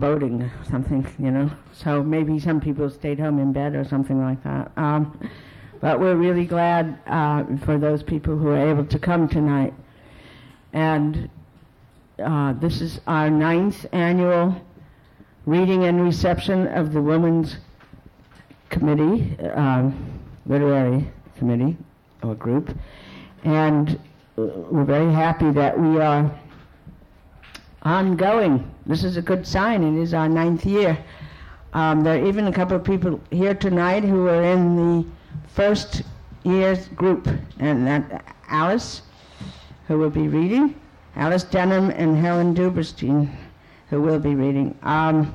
voting or something, you know. So maybe some people stayed home in bed or something like that. But we're really glad for those people who are able to come tonight. And this is our 9th annual reading and reception of the Women's Committee, Literary Committee, or group. And we're very happy that we are ongoing. This is a good sign. It is our 9th year. There are even a couple of people here tonight who are in the first year's group, and that Alice, who will be reading, Alice Denham and Helen Duberstein, who will be reading. And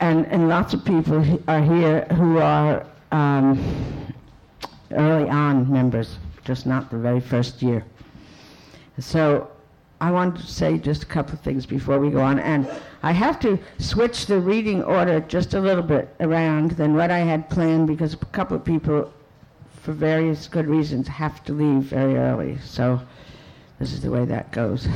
lots of people are here who are early on members, just not the very first year. So I want to say just a couple of things before we go on, and I have to switch the reading order just a little bit around than what I had planned, because a couple of people, for various good reasons, have to leave very early, so this is the way that goes.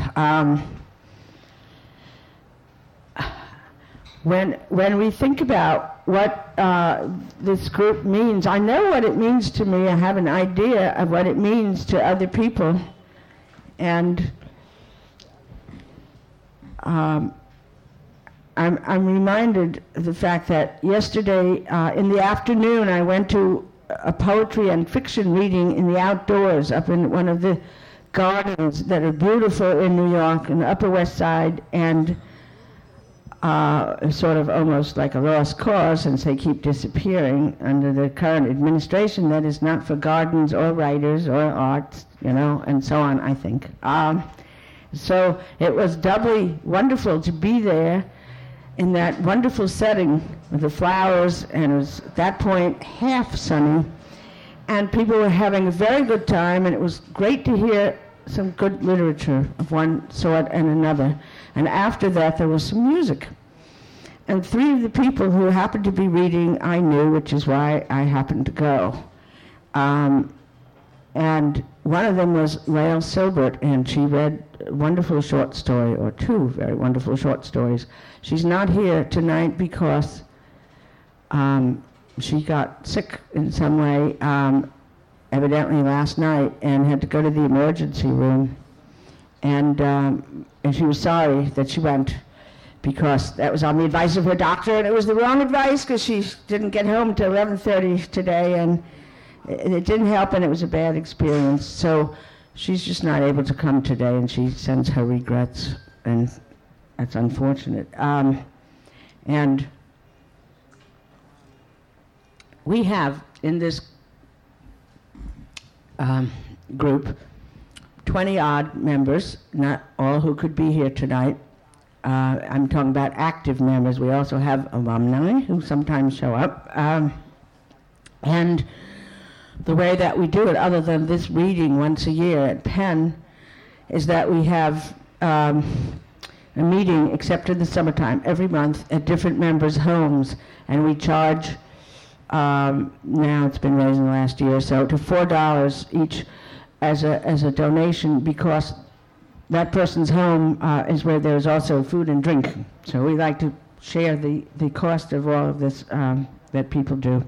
When we think about what this group means, I know what it means to me, I have an idea of what it means to other people, and I'm reminded of the fact that yesterday in the afternoon I went to a poetry and fiction reading in the outdoors up in one of the gardens that are beautiful in New York, in the Upper West Side, and sort of almost like a lost cause since they keep disappearing under the current administration that is not for gardens or writers or arts, you know, and so on, I think. So it was doubly wonderful to be there in that wonderful setting with the flowers, and it was at that point half sunny, and people were having a very good time, and it was great to hear some good literature of one sort and another. And after that there was some music. And three of the people who happened to be reading I knew, which is why I happened to go. And one of them was Lael Silbert, and she read a wonderful short story, or two very wonderful short stories. She's not here tonight because she got sick in some way, evidently last night, and had to go to the emergency room. And she was sorry that she went, because that was on the advice of her doctor, and it was the wrong advice, because she didn't get home until 11:30 today, and it didn't help, and it was a bad experience. So she's just not able to come today, and she sends her regrets, and that's unfortunate. And we have in this group 20-odd members, not all who could be here tonight. I'm talking about active members. We also have alumni who sometimes show up. And the way that we do it, other than this reading once a year at PEN, is that we have a meeting, except in the summertime, every month at different members' homes, and we charge, now it's been raised in the last year or so, to $4 each as a donation, because that person's home is where there's also food and drink. So we like to share the cost of all of this that people do.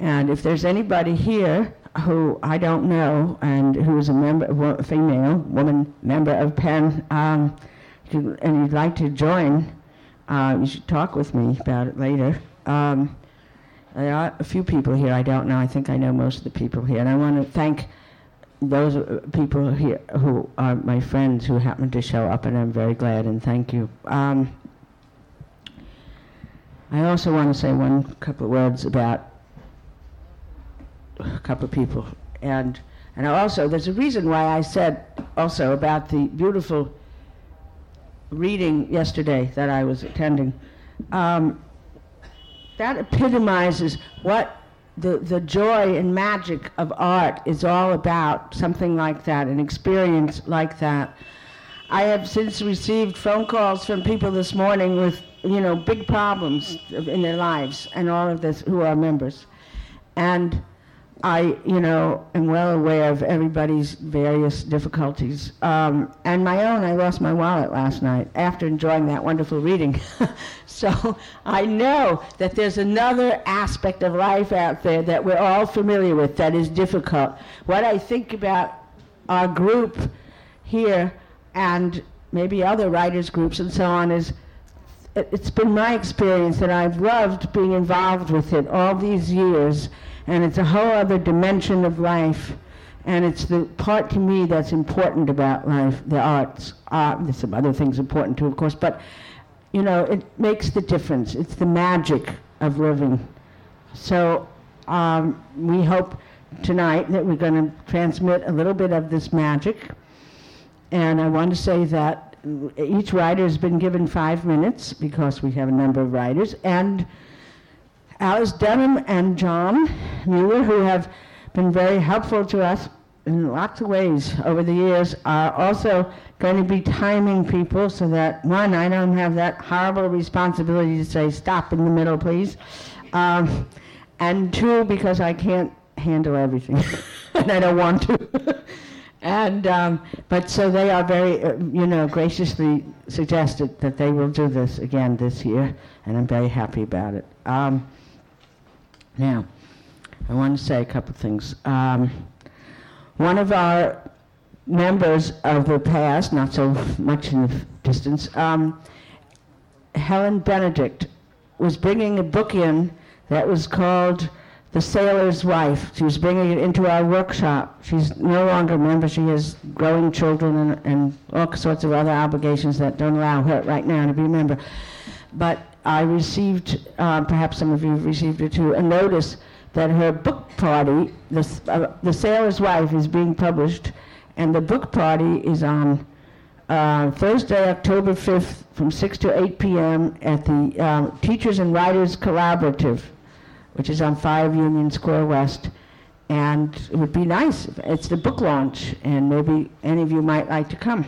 And if there's anybody here who I don't know and who is a member, female, woman, member of PEN, and you'd like to join, you should talk with me about it later. There are a few people here I don't know. I think I know most of the people here. And I want to thank those people here who are my friends who happened to show up, and I'm very glad, and thank you. I also want to say a couple of words about a couple of people, and also there's a reason why I said also about the beautiful reading yesterday that I was attending. That epitomizes what the joy and magic of art is all about, something like that, an experience like that. I have since received phone calls from people this morning with, you know, big problems in their lives and all of this, who are members. And I, you know, am well aware of everybody's various difficulties. And my own, I lost my wallet last night after enjoying that wonderful reading. So I know that there's another aspect of life out there that we're all familiar with that is difficult. What I think about our group here and maybe other writers' groups and so on is it's been my experience that I've loved being involved with it all these years. And it's a whole other dimension of life, and it's the part to me that's important about life, the arts. There's some other things important too, of course, but, you know, it makes the difference. It's the magic of living. So we hope tonight that we're going to transmit a little bit of this magic, and I want to say that each writer has been given 5 minutes, because we have a number of writers, and Alice Denham and John Mueller, who have been very helpful to us in lots of ways over the years, are also going to be timing people so that, one, I don't have that horrible responsibility to say, stop in the middle, please. And two, because I can't handle everything, and I don't want to. And but so they are very, you know, graciously suggested that they will do this again this year, and I'm very happy about it. Now, I want to say a couple of things. One of our members of the past, not so much in the distance, Helen Benedict, was bringing a book in that was called The Sailor's Wife. She was bringing it into our workshop. She's no longer a member. She has growing children and all sorts of other obligations that don't allow her right now to be a member. But I received, perhaps some of you have received it too, a notice that her book party, The Sailor's Wife, is being published, and the book party is on Thursday, October 5th, from 6 to 8 p.m. at the Teachers and Writers Collaborative, which is on 5 Union Square West. And it would be nice. It's the book launch, and maybe any of you might like to come.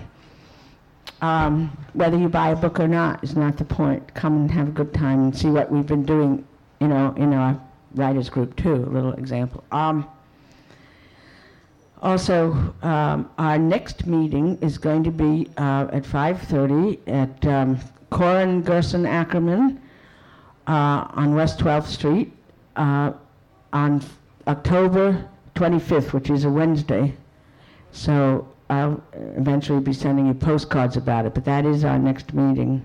Whether you buy a book or not is not the point. Come and have a good time and see what we've been doing, you know, in our writers group too, a little example. Our next meeting is going to be at 5:30 at Corinne Gerson Ackerman on West 12th Street on October 25th, which is a Wednesday. So I'll eventually be sending you postcards about it, but that is our next meeting.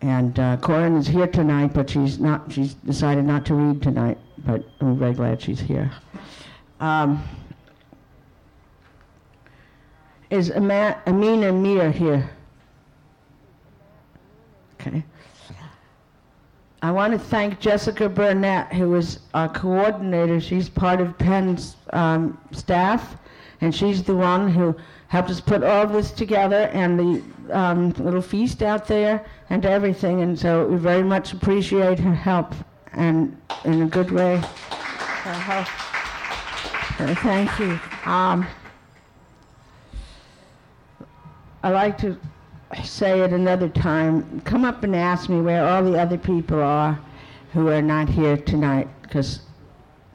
And Corinne is here tonight, but she's decided not to read tonight, but I'm very glad she's here. Is Amina Mir here? Okay. I want to thank Jessica Burnett, who is our coordinator. She's part of PEN's staff. And she's the one who helped us put all this together and the little feast out there and everything. And so we very much appreciate her help, and in a good way, her help. So thank you. I like to say at another time, come up and ask me where all the other people are who are not here tonight, because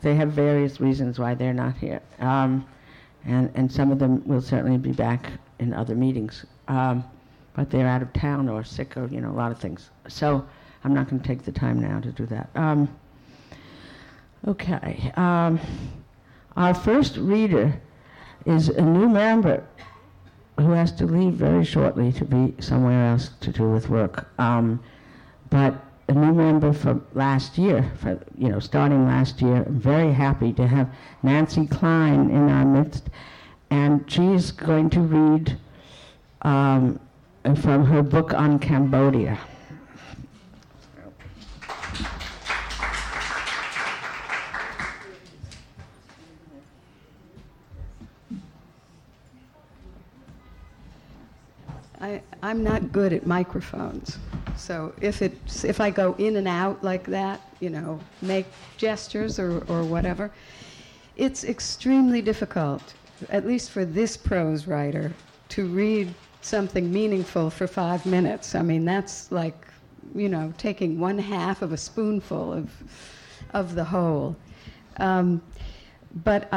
they have various reasons why they're not here. And some of them will certainly be back in other meetings. But they're out of town or sick or, you know, a lot of things. So I'm not going to take the time now to do that. Our first reader is a new member who has to leave very shortly to be somewhere else to do with work. But a new member from last year, starting last year. I'm very happy to have Nancy Klein in our midst, and she's going to read from her book on Cambodia. I'm not good at microphones. So if I go in and out like that, you know, make gestures or whatever, it's extremely difficult, at least for this prose writer, to read something meaningful for 5 minutes. I mean, that's like, you know, taking one half of a spoonful of the whole. But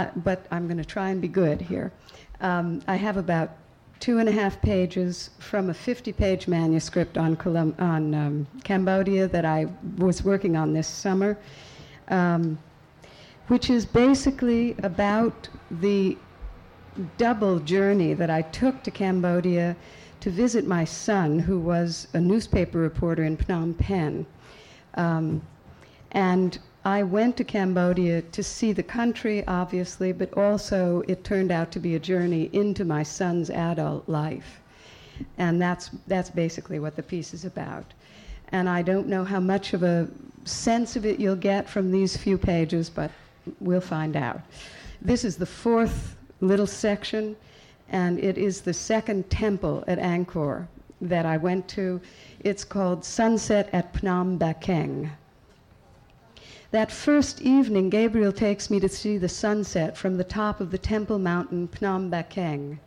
I'm going to try and be good here. I have about 2.5 pages from a 50-page manuscript on Cambodia that I was working on this summer, which is basically about the double journey that I took to Cambodia to visit my son, who was a newspaper reporter in Phnom Penh. And I went to Cambodia to see the country, obviously, but also it turned out to be a journey into my son's adult life. And that's basically what the piece is about. And I don't know how much of a sense of it you'll get from these few pages, but we'll find out. This is the fourth little section, and it is the second temple at Angkor that I went to. It's called Sunset at Phnom Bakheng. That first evening, Gabriel takes me to see the sunset from the top of the temple mountain, Phnom Bakheng.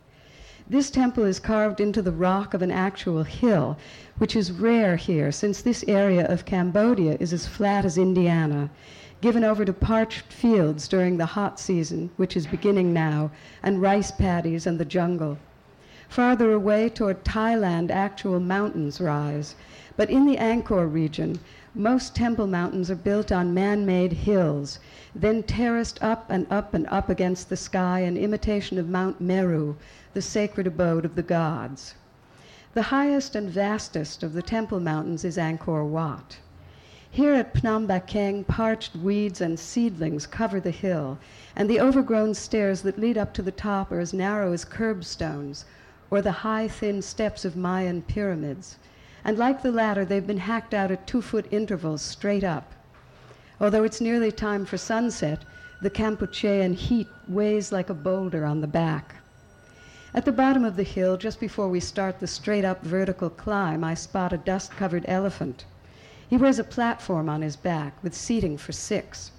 This temple is carved into the rock of an actual hill, which is rare here, since this area of Cambodia is as flat as Indiana, given over to parched fields during the hot season, which is beginning now, and rice paddies and the jungle. Farther away toward Thailand, actual mountains rise, but in the Angkor region, most temple mountains are built on man-made hills, then terraced up and up and up against the sky in imitation of Mount Meru, the sacred abode of the gods. The highest and vastest of the temple mountains is Angkor Wat. Here at Phnom Bakheng, parched weeds and seedlings cover the hill, and the overgrown stairs that lead up to the top are as narrow as curbstones, or the high, thin steps of Mayan pyramids. And like the latter, they've been hacked out at 2-foot intervals straight up. Although it's nearly time for sunset, the Kampuchean heat weighs like a boulder on the back. At the bottom of the hill, just before we start the straight-up vertical climb, I spot a dust-covered elephant. He wears a platform on his back with seating for 6.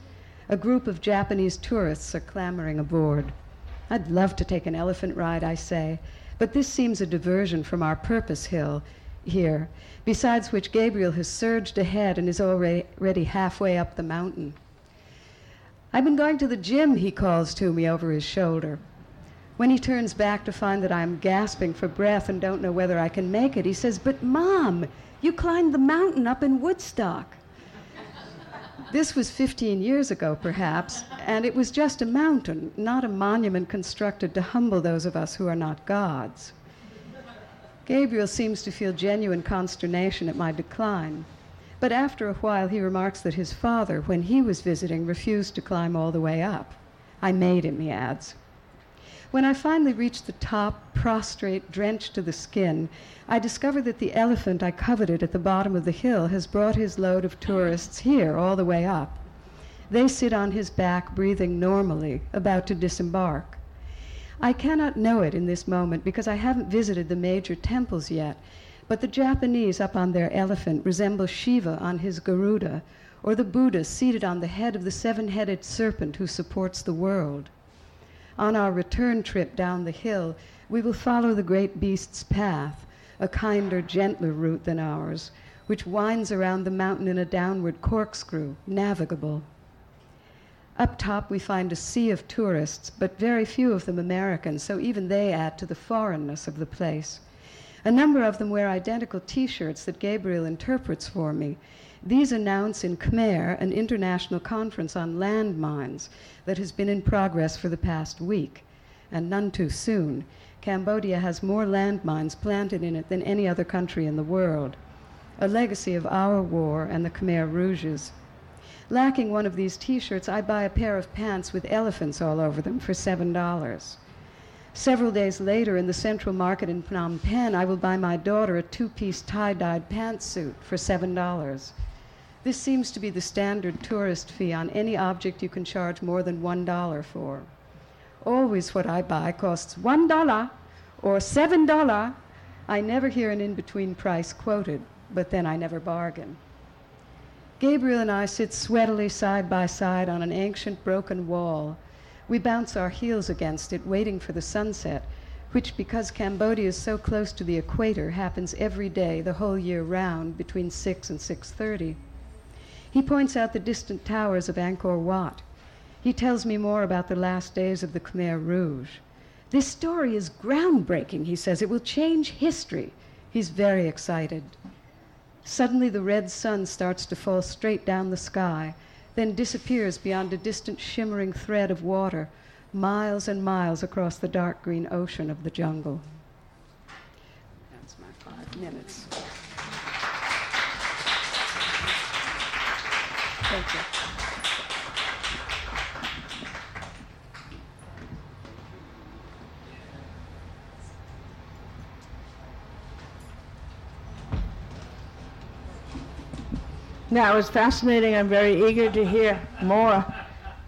A group of Japanese tourists are clambering aboard. I'd love to take an elephant ride, I say, but this seems a diversion from our purpose hill, here, besides which Gabriel has surged ahead and is already halfway up the mountain. "I've been going to the gym," he calls to me over his shoulder. When he turns back to find that I'm gasping for breath and don't know whether I can make it, he says, "But Mom, you climbed the mountain up in Woodstock." This was 15 years ago, perhaps, and it was just a mountain, not a monument constructed to humble those of us who are not gods. Gabriel seems to feel genuine consternation at my decline, but after a while he remarks that his father, when he was visiting, refused to climb all the way up. "I made him," he adds. When I finally reach the top, prostrate, drenched to the skin, I discover that the elephant I coveted at the bottom of the hill has brought his load of tourists here all the way up. They sit on his back, breathing normally, about to disembark. I cannot know it in this moment because I haven't visited the major temples yet, but the Japanese up on their elephant resemble Shiva on his Garuda, or the Buddha seated on the head of the 7-headed serpent who supports the world. On our return trip down the hill, we will follow the great beast's path, a kinder, gentler route than ours, which winds around the mountain in a downward corkscrew, navigable. Up top, we find a sea of tourists, but very few of them American, so even they add to the foreignness of the place. A number of them wear identical T-shirts that Gabriel interprets for me. These announce in Khmer an international conference on landmines that has been in progress for the past week, and none too soon. Cambodia has more landmines planted in it than any other country in the world, a legacy of our war and the Khmer Rouges. Lacking one of these T-shirts, I buy a pair of pants with elephants all over them for $7. Several days later, in the central market in Phnom Penh, I will buy my daughter a 2-piece tie-dyed pantsuit for $7. This seems to be the standard tourist fee on any object you can charge more than $1 for. Always what I buy costs $1 or $7. I never hear an in-between price quoted, but then I never bargain. Gabriel and I sit sweatily side by side on an ancient broken wall. We bounce our heels against it, waiting for the sunset, which, because Cambodia is so close to the equator, happens every day, the whole year round, between 6 and 6:30. He points out the distant towers of Angkor Wat. He tells me more about the last days of the Khmer Rouge. This story is groundbreaking, he says. It will change history. He's very excited. Suddenly the red sun starts to fall straight down the sky, then disappears beyond a distant shimmering thread of water, miles and miles across the dark green ocean of the jungle. That's my 5 minutes. Thank you. That was fascinating. I'm very eager to hear more.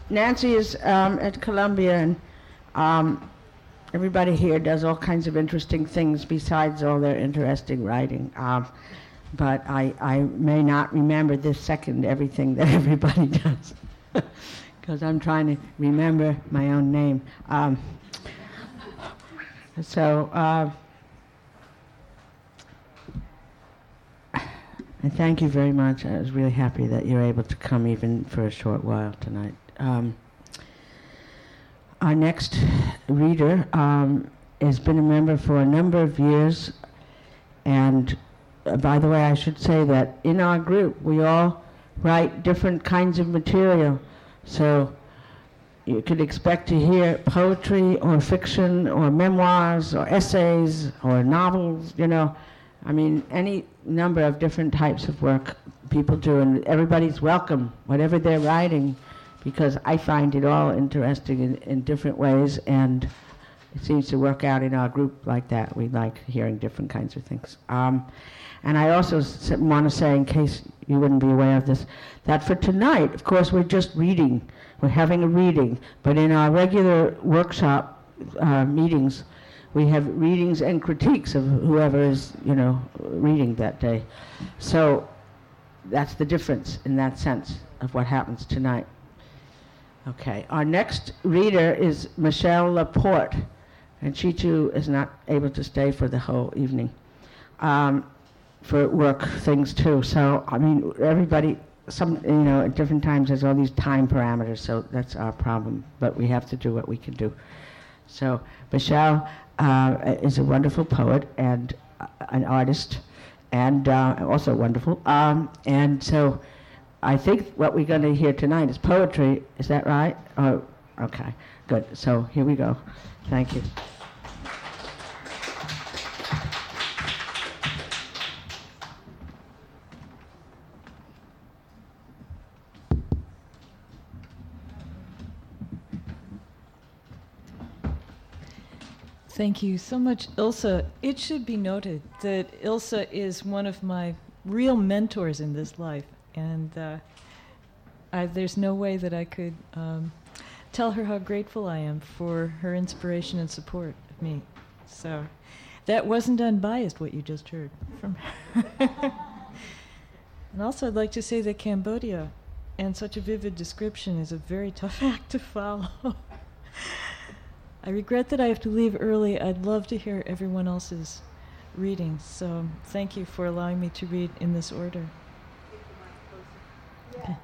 Nancy is at Columbia, and everybody here does all kinds of interesting things besides all their interesting writing. But I may not remember this second everything that everybody does, because I'm trying to remember my own name. And thank you very much. I was really happy that you're able to come even for a short while tonight. Our next reader has been a member for a number of years. And by the way, I should say that in our group, we all write different kinds of material. So you could expect to hear poetry or fiction or memoirs or essays or novels, you know. I mean, any number of different types of work people do, and everybody's welcome, whatever they're writing, because I find it all interesting in different ways, and it seems to work out in our group like that. We like hearing different kinds of things. And I also want to say, in case you wouldn't be aware of this, that for tonight, of course, we're just reading. We're having a reading, but in our regular workshop meetings, we have readings and critiques of whoever is, you know, reading that day. So that's the difference in that sense of what happens tonight. Okay, our next reader is Michelle Laporte, and she too is not able to stay for the whole evening for work things too. So, I mean, everybody, at different times there's all these time parameters, so that's our problem, but we have to do what we can do. So Michelle is a wonderful poet and an artist, and also wonderful. And so I think what we're going to hear tonight is poetry. Is that right? Oh, okay, good. So here we go. Thank you. Thank you so much, Ilsa. It should be noted that Ilsa is one of my real mentors in this life, and there's no way that I could tell her how grateful I am for her inspiration and support of me. So that wasn't unbiased, what you just heard from her. And also I'd like to say that Cambodia and such a vivid description is a very tough act to follow. I regret that I have to leave early. I'd love to hear everyone else's reading. So thank you for allowing me to read in this order. Okay.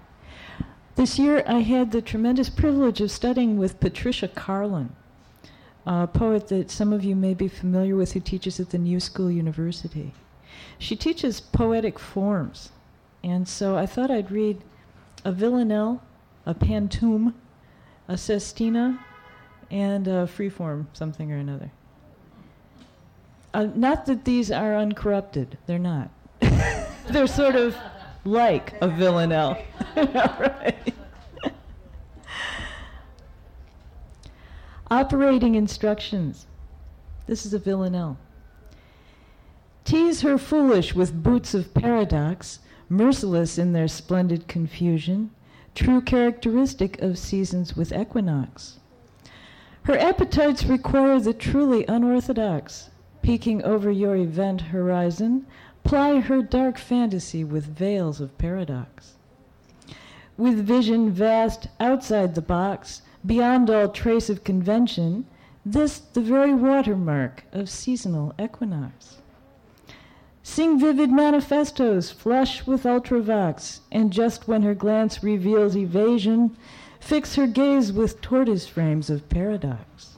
This year I had the tremendous privilege of studying with Patricia Carlin, a poet that some of you may be familiar with who teaches at the New School University. She teaches poetic forms. And so I thought I'd read a villanelle, a pantoum, a sestina, and freeform something or another. Not that these are uncorrupted. They're not. They're sort of like a villanelle. Right. Operating instructions. This is a villanelle. Tease her foolish with boots of paradox, merciless in their splendid confusion, true characteristic of seasons with equinox. Her appetites require the truly unorthodox, peeking over your event horizon, ply her dark fantasy with veils of paradox. With vision vast, outside the box, beyond all trace of convention, this the very watermark of seasonal equinox. Sing vivid manifestos, flush with ultravox, and just when her glance reveals evasion, fix her gaze with tortoise frames of paradox.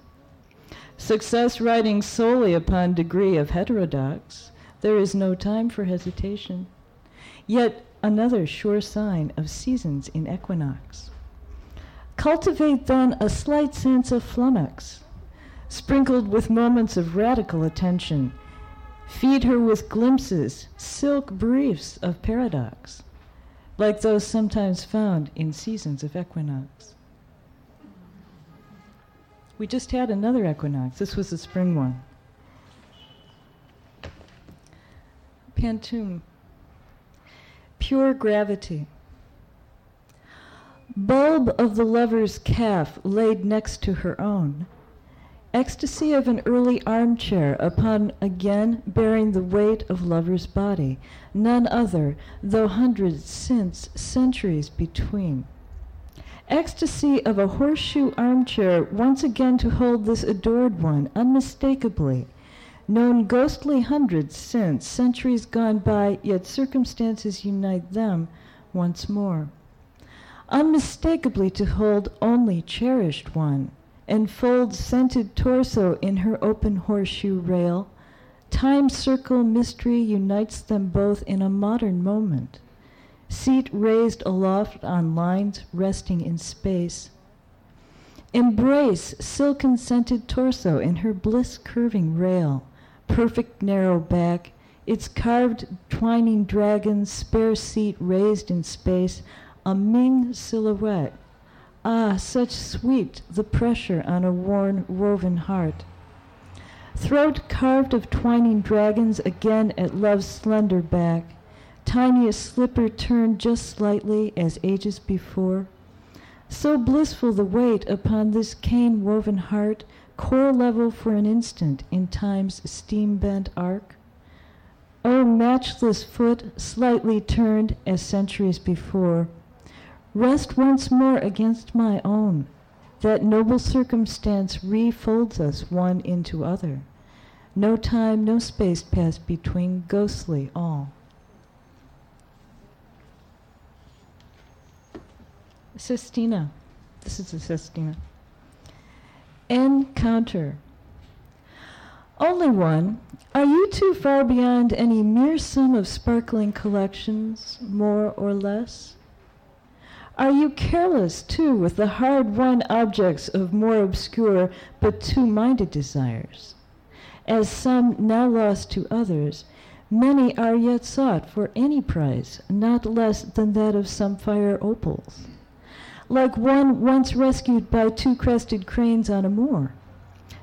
Success riding solely upon degree of heterodox, there is no time for hesitation. Yet another sure sign of seasons in equinox. Cultivate then a slight sense of flummox, sprinkled with moments of radical attention. Feed her with glimpses, silk briefs of paradox, like those sometimes found in seasons of equinox. We just had another equinox. This was the spring one. Pantoum. Pure gravity. Bulb of the lover's calf laid next to her own. Ecstasy of an early armchair upon again bearing the weight of lover's body, none other, though hundreds since, centuries between. Ecstasy of a horseshoe armchair once again to hold this adored one unmistakably, known ghostly hundreds since, centuries gone by, yet circumstances unite them once more. Unmistakably to hold only cherished one, enfold scented torso in her open horseshoe rail. Time circle mystery unites them both in a modern moment. Seat raised aloft on lines resting in space. Embrace silken scented torso in her bliss curving rail. Perfect narrow back, its carved twining dragons, spare seat raised in space, a Ming silhouette. Ah, such sweet the pressure on a worn, woven heart. Throat carved of twining dragons again at love's slender back, tiniest slipper turned just slightly as ages before. So blissful the weight upon this cane-woven heart, core level for an instant in time's steam-bent arc. Oh, matchless foot slightly turned as centuries before. Rest once more against my own. That noble circumstance refolds us one into other. No time, no space passed between, ghostly all. Sestina. This is the sestina. Encounter. Only one. Are you too far beyond any mere sum of sparkling collections, more or less? Are you careless, too, with the hard-won objects of more obscure but two-minded desires? As some now lost to others, many are yet sought for any price, not less than that of some fire opals. Like one once rescued by two crested cranes on a moor.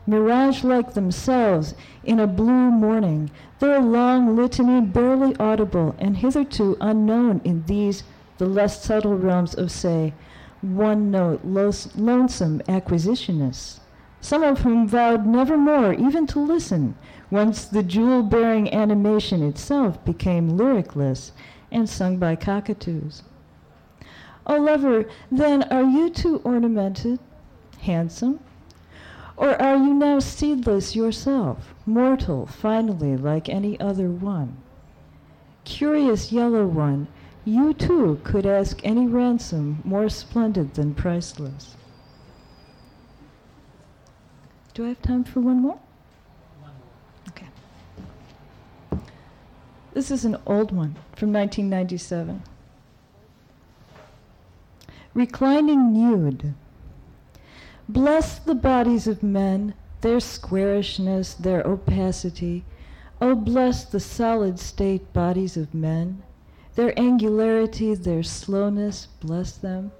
Mirage-like themselves, in a blue morning, their long litany barely audible and hitherto unknown in these the less subtle realms of, say, one-note, lonesome acquisitionists, some of whom vowed never more even to listen, once the jewel-bearing animation itself became lyricless and sung by cockatoos. O lover, then, are you too ornamented, handsome? Or are you now seedless yourself, mortal, finally, like any other one? Curious yellow one, you, too, could ask any ransom more splendid than priceless. Do I have time for one more? One more. Okay. This is an old one from 1997. Reclining nude. Bless the bodies of men, their squarishness, their opacity. Oh, bless the solid state bodies of men. Their angularity, their slowness, bless them.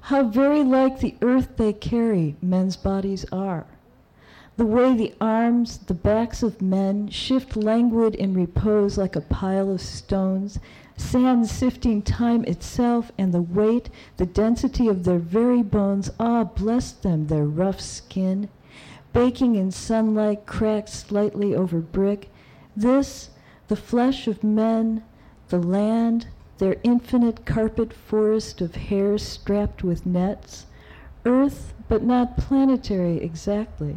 How very like the earth they carry men's bodies are. The way the arms, the backs of men shift languid in repose like a pile of stones, sand sifting time itself and the weight, the density of their very bones, ah, bless them, their rough skin, baking in sunlight, cracked slightly over brick. This, the flesh of men, the land, their infinite carpet forest of hair strapped with nets, earth but not planetary exactly.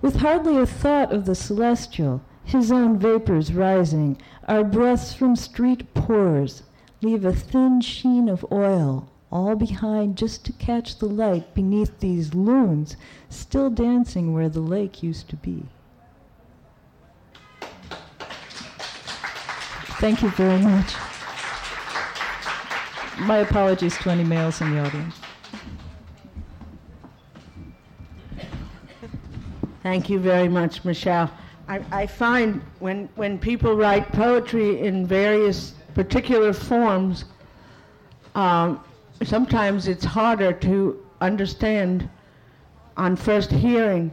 With hardly a thought of the celestial, his own vapors rising, our breaths from street pores leave a thin sheen of oil all behind just to catch the light beneath these loons, still dancing where the lake used to be. Thank you very much. My apologies to any males in the audience. Thank you very much, Michelle. I find when people write poetry in various particular forms, sometimes it's harder to understand on first hearing.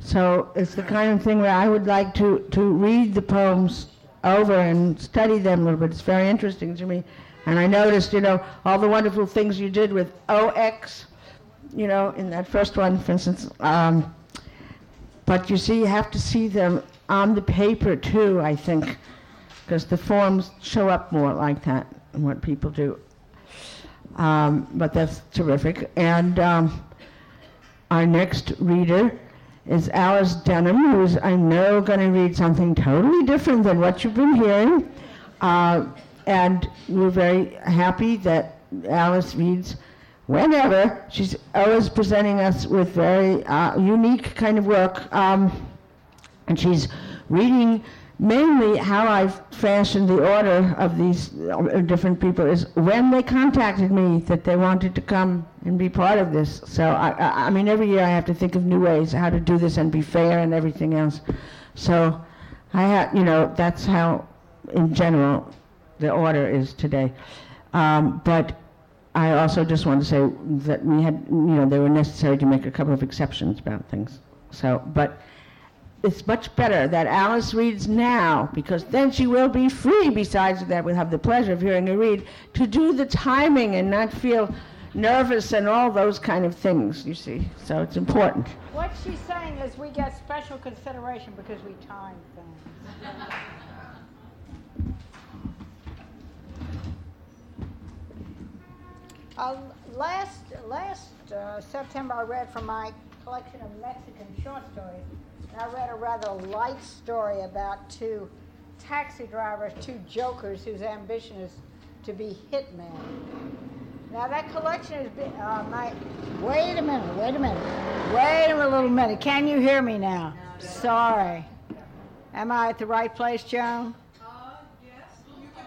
So it's the kind of thing where I would like to read the poems over and study them a little bit. It's very interesting to me. And I noticed, all the wonderful things you did with OX, in that first one, for instance. But you see, you have to see them on the paper, too, I think, because the forms show up more like that and what people do. But that's terrific. And our next reader is Alice Denham, who's, I know, going to read something totally different than what you've been hearing. And we're very happy that Alice reads whenever. She's always presenting us with very unique kind of work. And she's reading mainly how I've fashioned the order of these different people is when they contacted me that they wanted to come and be part of this. So I mean, every year I have to think of new ways how to do this and be fair and everything else. So that's how, in general, the order is today. But I also just want to say that we had, they were necessary to make a couple of exceptions about things. So, but it's much better that Alice reads now, because then she will be free, besides that we'll have the pleasure of hearing her read, to do the timing and not feel nervous and all those kind of things, you see. So it's important. What she's saying is we get special consideration because we time things. Last September I read from my collection of Mexican short stories. I read a rather light story about two taxi drivers, two jokers whose ambition is to be hitmen. Now that collection is Wait a minute. Can you hear me now? No, sorry. Am I at the right place, Joan? Yes. You can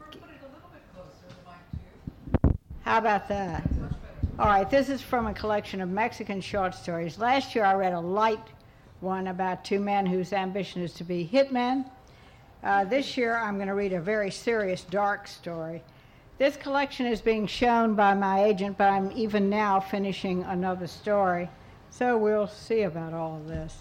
put it a little bit closer, if I do. How about that? That's much better. All right, this is from a collection of Mexican short stories. Last year I read a light one about two men whose ambition is to be hitmen. This year I'm going to read a very serious, dark story. This collection is being shown by my agent, but I'm even now finishing another story, so we'll see about all this.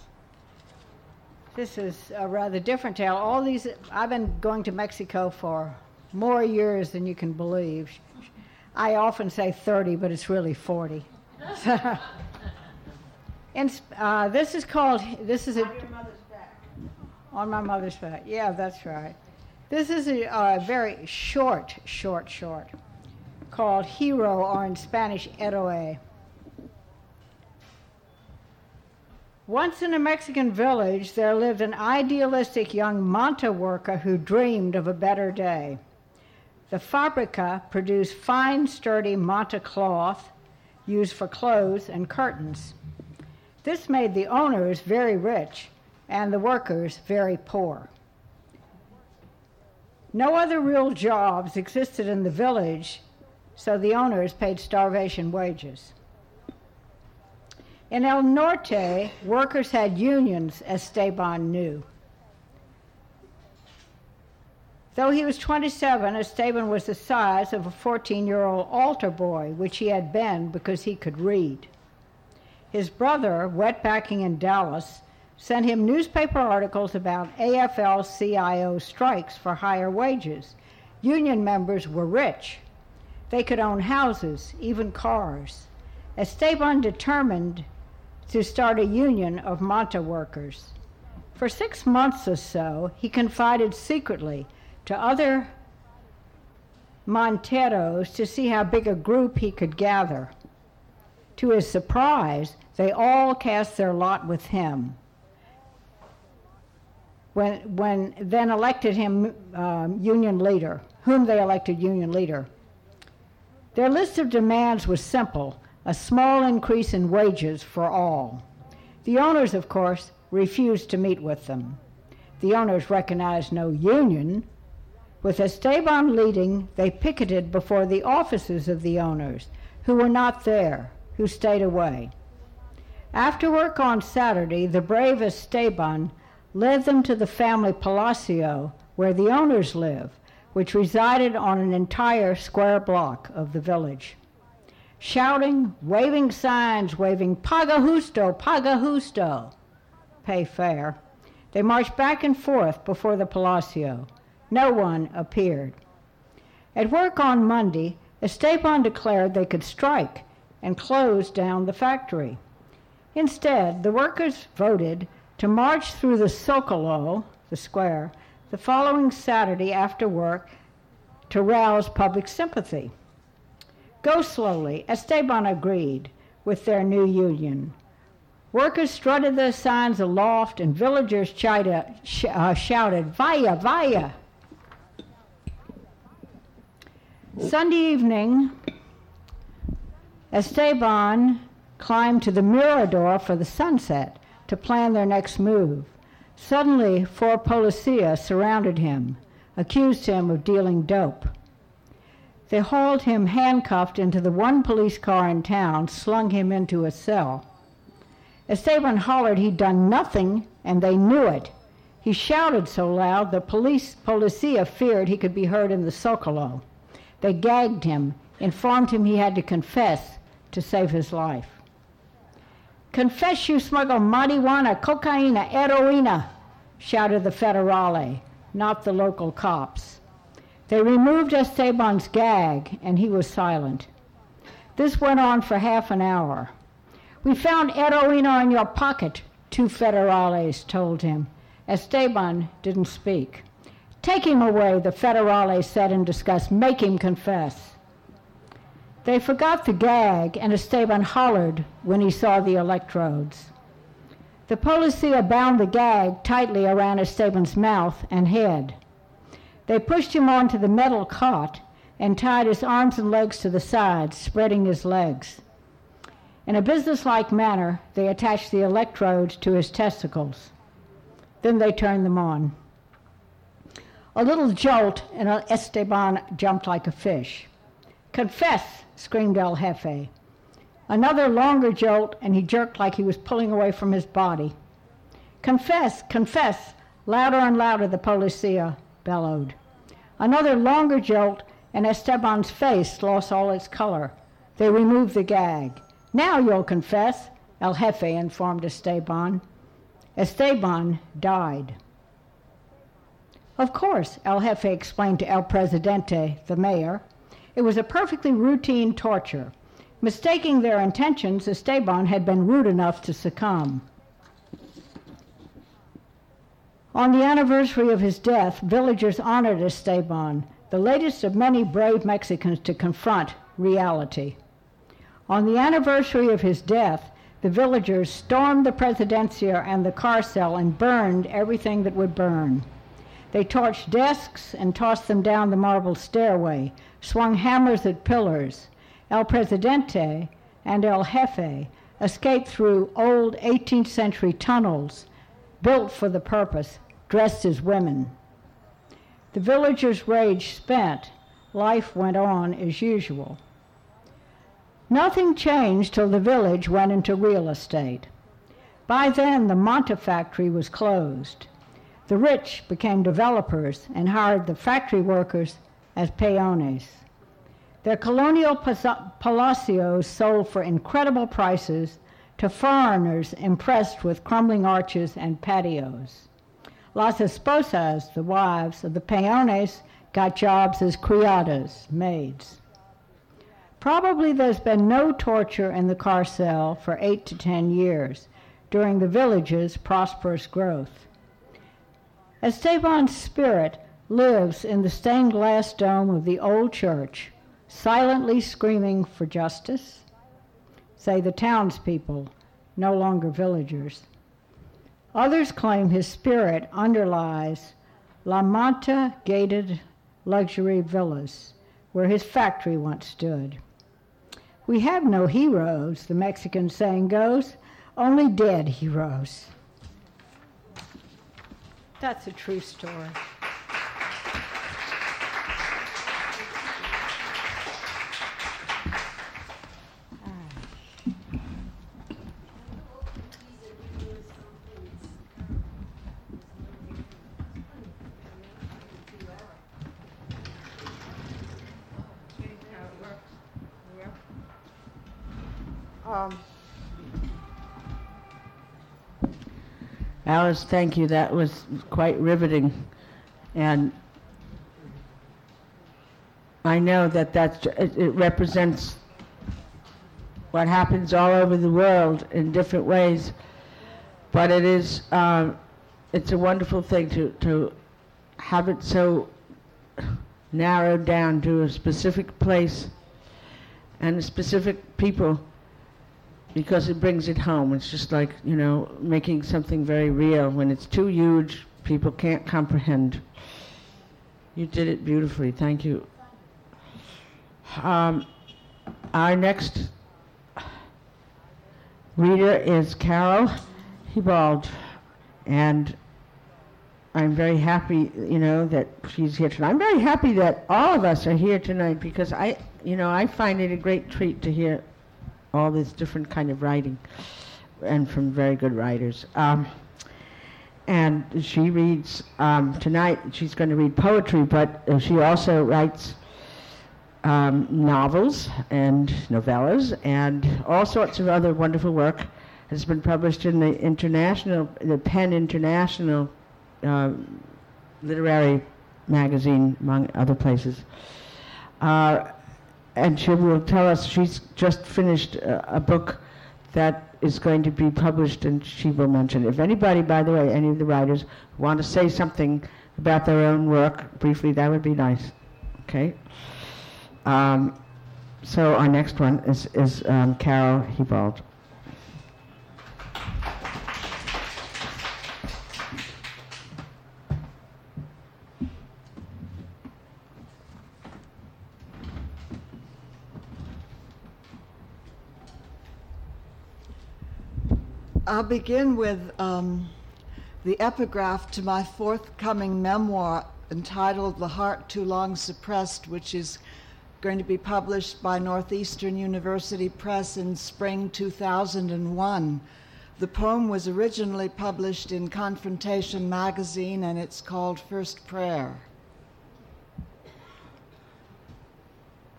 This is a rather different tale. All these, I've been going to Mexico for more years than you can believe. I often say 30, but it's really 40. So, This is on your mother's back. On my mother's back. Yeah, that's right. This is a very short, called Hero, or in Spanish, Héroe. Once in a Mexican village, there lived an idealistic young manta worker who dreamed of a better day. The fabrica produced fine, sturdy manta cloth used for clothes and curtains. This made the owners very rich and the workers very poor. No other real jobs existed in the village, so the owners paid starvation wages. In El Norte, workers had unions, as Esteban knew. Though he was 27, Esteban was the size of a 14-year-old altar boy, which he had been because he could read. His brother, wetbacking in Dallas, sent him newspaper articles about AFL-CIO strikes for higher wages. Union members were rich. They could own houses, even cars. Esteban determined to start a union of manta workers. For 6 months or so, he confided secretly to other monteros to see how big a group he could gather. To his surprise, they all cast their lot with him. When then elected him union leader, whom they elected union leader. Their list of demands was simple, a small increase in wages for all. The owners, of course, refused to meet with them. The owners recognized no union. With Esteban leading, they picketed before the offices of the owners, who were not there, who stayed away. After work on Saturday, the brave Esteban led them to the family palacio where the owners live, which resided on an entire square block of the village. Shouting, waving signs, waving "Paga justo, paga justo," pay fair, they marched back and forth before the palacio. No one appeared. At work on Monday, Esteban declared they could strike and close down the factory. Instead, the workers voted to march through the Zocalo, the square, the following Saturday after work to rouse public sympathy. Go slowly, Esteban agreed with their new union. Workers strutted their signs aloft and villagers shouted, "Vaya, vaya." Sunday evening, Esteban climbed to the Mirador for the sunset to plan their next move. Suddenly, four policia surrounded him, accused him of dealing dope. They hauled him handcuffed into the one police car in town, slung him into a cell. Esteban hollered he'd done nothing, and they knew it. He shouted so loud the policia feared he could be heard in the Zocalo. They gagged him, informed him he had to confess to save his life. "Confess you smuggle marijuana, cocaine, heroina," shouted the federale, not the local cops. They removed Esteban's gag, and he was silent. This went on for half an hour. "We found heroina in your pocket," two federales told him. Esteban didn't speak. "Take him away," the federale said in disgust. "Make him confess." They forgot the gag, and Esteban hollered when he saw the electrodes. The policia bound the gag tightly around Esteban's mouth and head. They pushed him onto the metal cot and tied his arms and legs to the sides, spreading his legs. In a businesslike manner, they attached the electrodes to his testicles. Then they turned them on. A little jolt, and Esteban jumped like a fish. "Confess," screamed El Jefe. Another longer jolt, and he jerked like he was pulling away from his body. "Confess, confess," louder and louder the policia bellowed. Another longer jolt, and Esteban's face lost all its color. They removed the gag. "Now you'll confess," El Jefe informed Esteban. Esteban died. Of course, El Jefe explained to El Presidente, the mayor, it was a perfectly routine torture. Mistaking their intentions, Esteban had been rude enough to succumb. On the anniversary of his death, villagers honored Esteban, the latest of many brave Mexicans to confront reality. On the anniversary of his death, the villagers stormed the Presidencia and the carcel and burned everything that would burn. They torched desks and tossed them down the marble stairway, swung hammers at pillars. El Presidente and El Jefe escaped through old 18th century tunnels built for the purpose, dressed as women. The villagers' rage spent, life went on as usual. Nothing changed till the village went into real estate. By then, the Manta factory was closed. The rich became developers and hired the factory workers as peones. Their colonial palacios sold for incredible prices to foreigners impressed with crumbling arches and patios. Las esposas, the wives of the peones, got jobs as criadas, maids. Probably there's been no torture in the carcel for 8 to 10 years during the village's prosperous growth. Esteban's spirit lives in the stained glass dome of the old church, silently screaming for justice, say the townspeople, no longer villagers. Others claim his spirit underlies La Manta gated luxury villas, where his factory once stood. We have no heroes, the Mexican saying goes, only dead heroes. That's a true story. Alice, thank you. That was quite riveting. And I know that it represents what happens all over the world in different ways. But it is, it's a wonderful thing to have it so narrowed down to a specific place and specific people, because it brings it home. It's just like, making something very real. When it's too huge, people can't comprehend. You did it beautifully. Thank you. Our next reader is Carol Hebald. And I'm very happy, that she's here tonight. I'm very happy that all of us are here tonight, because I find it a great treat to hear all this different kind of writing, and from very good writers. And she reads, tonight she's going to read poetry, but she also writes novels and novellas and all sorts of other wonderful work. Has been published in the PEN International literary magazine, among other places. And she will tell us, she's just finished a book that is going to be published, and she will mention it. If anybody, by the way, any of the writers, want to say something about their own work briefly, that would be nice. Okay? So our next one is Carol Hebald. I'll begin with the epigraph to my forthcoming memoir entitled The Heart Too Long Suppressed, which is going to be published by Northeastern University Press in spring 2001. The poem was originally published in Confrontation magazine, and it's called First Prayer.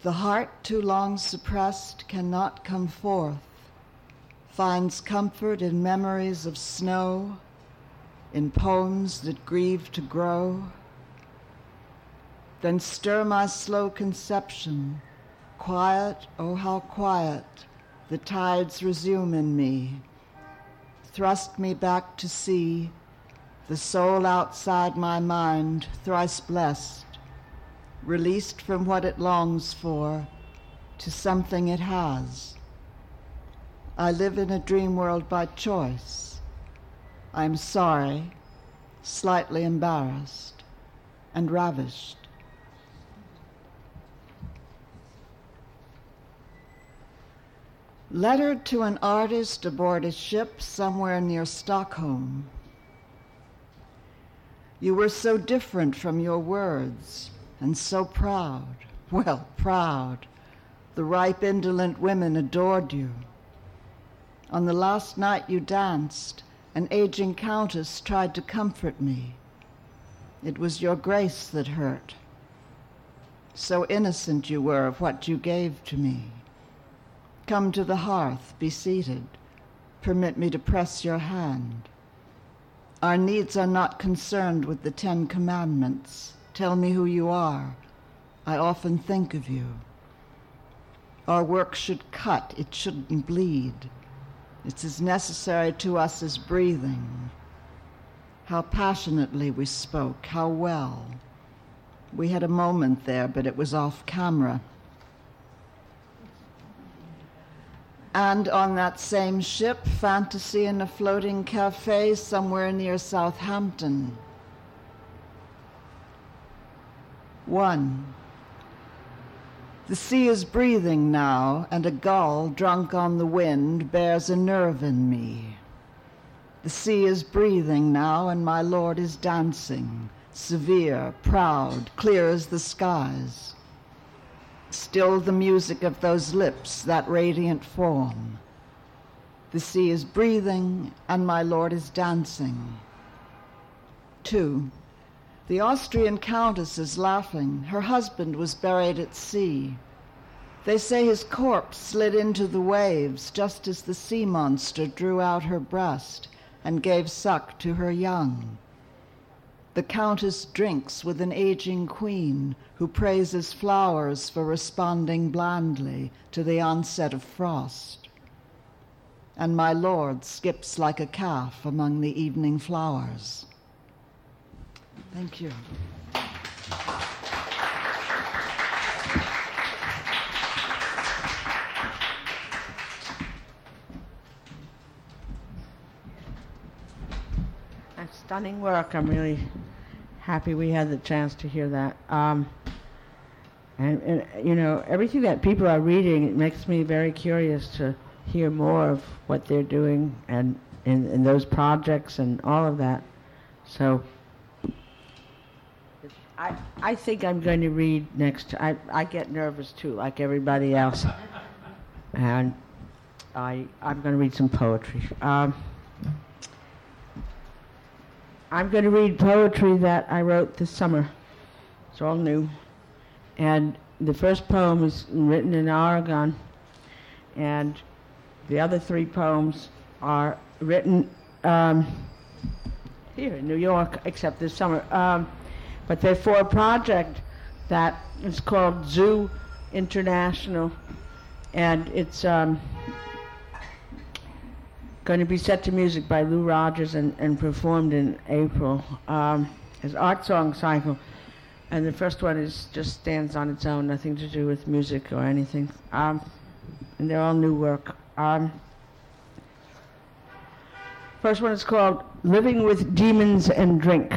The heart too long suppressed cannot come forth. Finds comfort in memories of snow, in poems that grieve to grow. Then stir my slow conception, quiet, oh how quiet, the tides resume in me. Thrust me back to see the soul outside my mind, thrice blessed, released from what it longs for to something it has. I live in a dream world by choice. I'm sorry, slightly embarrassed, and ravished. Letter to an artist aboard a ship somewhere near Stockholm. You were so different from your words, and so proud, well, proud. The ripe, indolent women adored you. On the last night you danced, an aging countess tried to comfort me. It was your grace that hurt. So innocent you were of what you gave to me. Come to the hearth, be seated. Permit me to press your hand. Our needs are not concerned with the 10 commandments. Tell me who you are. I often think of you. Our work should cut, it shouldn't bleed. It's as necessary to us as breathing. How passionately we spoke, how well. We had a moment there, but it was off camera. And on that same ship, fantasy in a floating cafe somewhere near Southampton. 1. The sea is breathing now, and a gull drunk on the wind bears a nerve in me. The sea is breathing now, and my Lord is dancing, severe, proud, clear as the skies. Still the music of those lips, that radiant form. The sea is breathing, and my Lord is dancing. 2. The Austrian countess is laughing. Her husband was buried at sea. They say his corpse slid into the waves just as the sea monster drew out her breast and gave suck to her young. The countess drinks with an aging queen who praises flowers for responding blandly to the onset of frost. And my Lord skips like a calf among the evening flowers. Thank you. That's stunning work. I'm really happy we had the chance to hear that. You know, everything that people are reading, it makes me very curious to hear more of what they're doing and in those projects and all of that. So I think I'm going to read next. I get nervous too, like everybody else. And I'm going to read some poetry. I'm going to read poetry that I wrote this summer. It's all new. And the first poem is written in Oregon. And the other three poems are written here in New York, except this summer. But they're for a project that is called Zoo International, and it's going to be set to music by Lou Rogers and performed in April as Art Song Cycle. And the first one is just stands on its own, nothing to do with music or anything. And they're all new work. First one is called Living with Demons and Drink.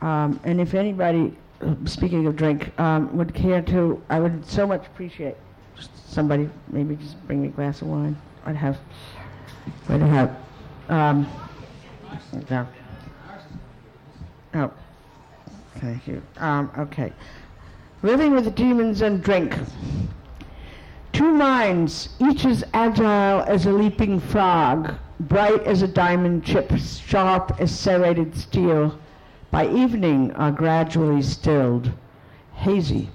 And if anybody, speaking of drink, would care to, I would so much appreciate just somebody maybe just bring me a glass of wine. I'd have. No. Oh, thank you. Okay. Living with demons and drink. Two minds, each as agile as a leaping frog, bright as a diamond chip, sharp as serrated steel. By evening are gradually stilled, hazy,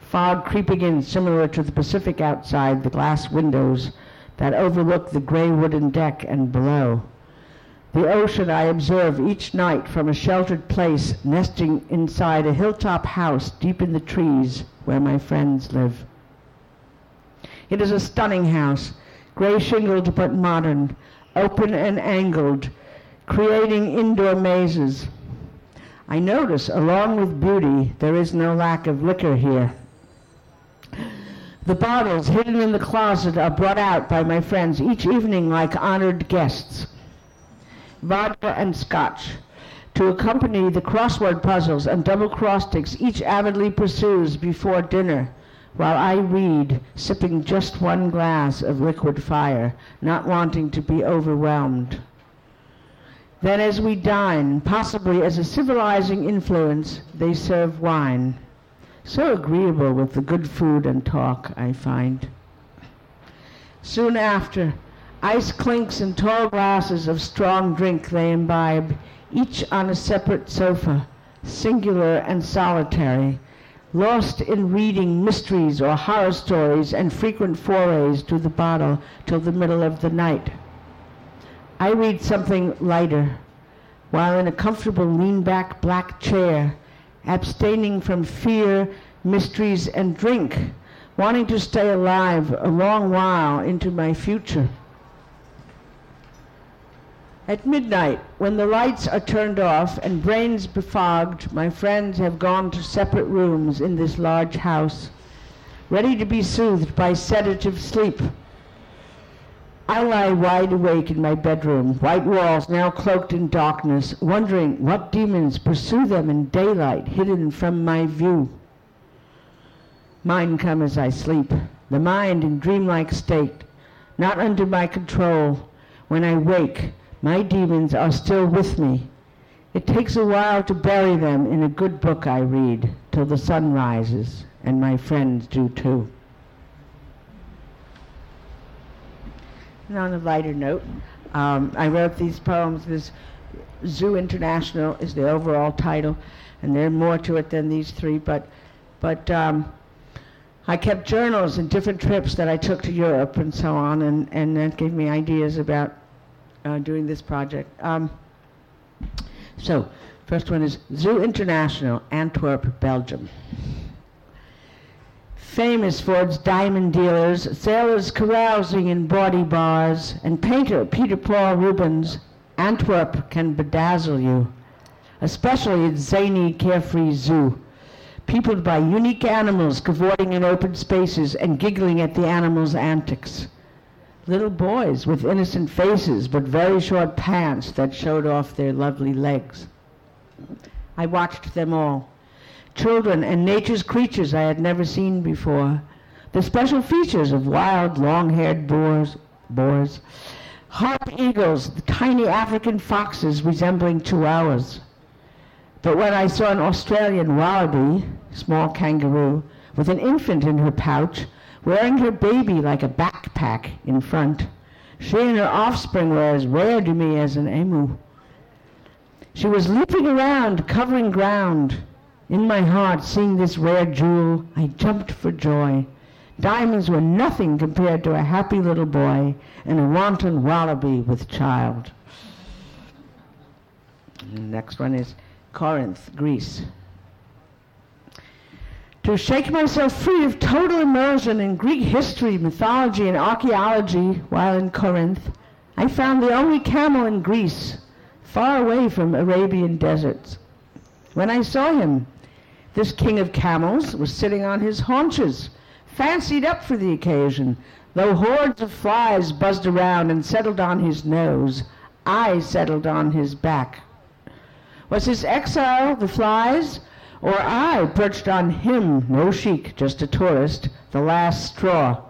fog creeping in similar to the Pacific outside the glass windows that overlook the gray wooden deck and below. The ocean I observe each night from a sheltered place nesting inside a hilltop house deep in the trees where my friends live. It is a stunning house, gray shingled but modern, open and angled, creating indoor mazes. I notice, along with beauty, there is no lack of liquor here. The bottles hidden in the closet are brought out by my friends each evening like honored guests. Vodka and scotch, to accompany the crossword puzzles and double cross-sticks each avidly pursues before dinner, while I read, sipping just one glass of liquid fire, not wanting to be overwhelmed. Then as we dine, possibly as a civilizing influence, they serve wine. So agreeable with the good food and talk, I find. Soon after, ice clinks and tall glasses of strong drink they imbibe, each on a separate sofa, singular and solitary, lost in reading mysteries or horror stories and frequent forays to the bottle till the middle of the night. I read something lighter, while in a comfortable lean-back black chair, abstaining from fear, mysteries, and drink, wanting to stay alive a long while into my future. At midnight, when the lights are turned off and brains befogged, my friends have gone to separate rooms in this large house, ready to be soothed by sedative sleep. I lie wide awake in my bedroom, white walls now cloaked in darkness, wondering what demons pursue them in daylight hidden from my view. Mine come as I sleep, the mind in dreamlike state, not under my control. When I wake, my demons are still with me. It takes a while to bury them in a good book I read, till the sun rises, and my friends do too. And on a lighter note, I wrote these poems. This Zoo International is the overall title, and there are more to it than these three, but I kept journals in different trips that I took to Europe and so on, and that gave me ideas about doing this project. So, first one is Zoo International, Antwerp, Belgium. Famous for its diamond dealers, sailors carousing in bawdy bars, and painter Peter Paul Rubens, Antwerp can bedazzle you, especially its zany, carefree zoo, peopled by unique animals cavorting in open spaces and giggling at the animals' antics. Little boys with innocent faces but very short pants that showed off their lovely legs. I watched them all. Children and nature's creatures I had never seen before. The special features of wild, long-haired boars, harp eagles, the tiny African foxes resembling chihuahuas. But when I saw an Australian wallaby, small kangaroo, with an infant in her pouch, wearing her baby like a backpack in front, she and her offspring were as rare to me as an emu. She was leaping around, covering ground. In my heart, seeing this rare jewel, I jumped for joy. Diamonds were nothing compared to a happy little boy and a wanton wallaby with child. The next one is Corinth, Greece. To shake myself free of total immersion in Greek history, mythology, and archaeology while in Corinth, I found the only camel in Greece, far away from Arabian deserts. When I saw him, this king of camels was sitting on his haunches, fancied up for the occasion. Though hordes of flies buzzed around and settled on his nose, I settled on his back. Was his exile the flies, or I perched on him, no sheik, just a tourist, the last straw?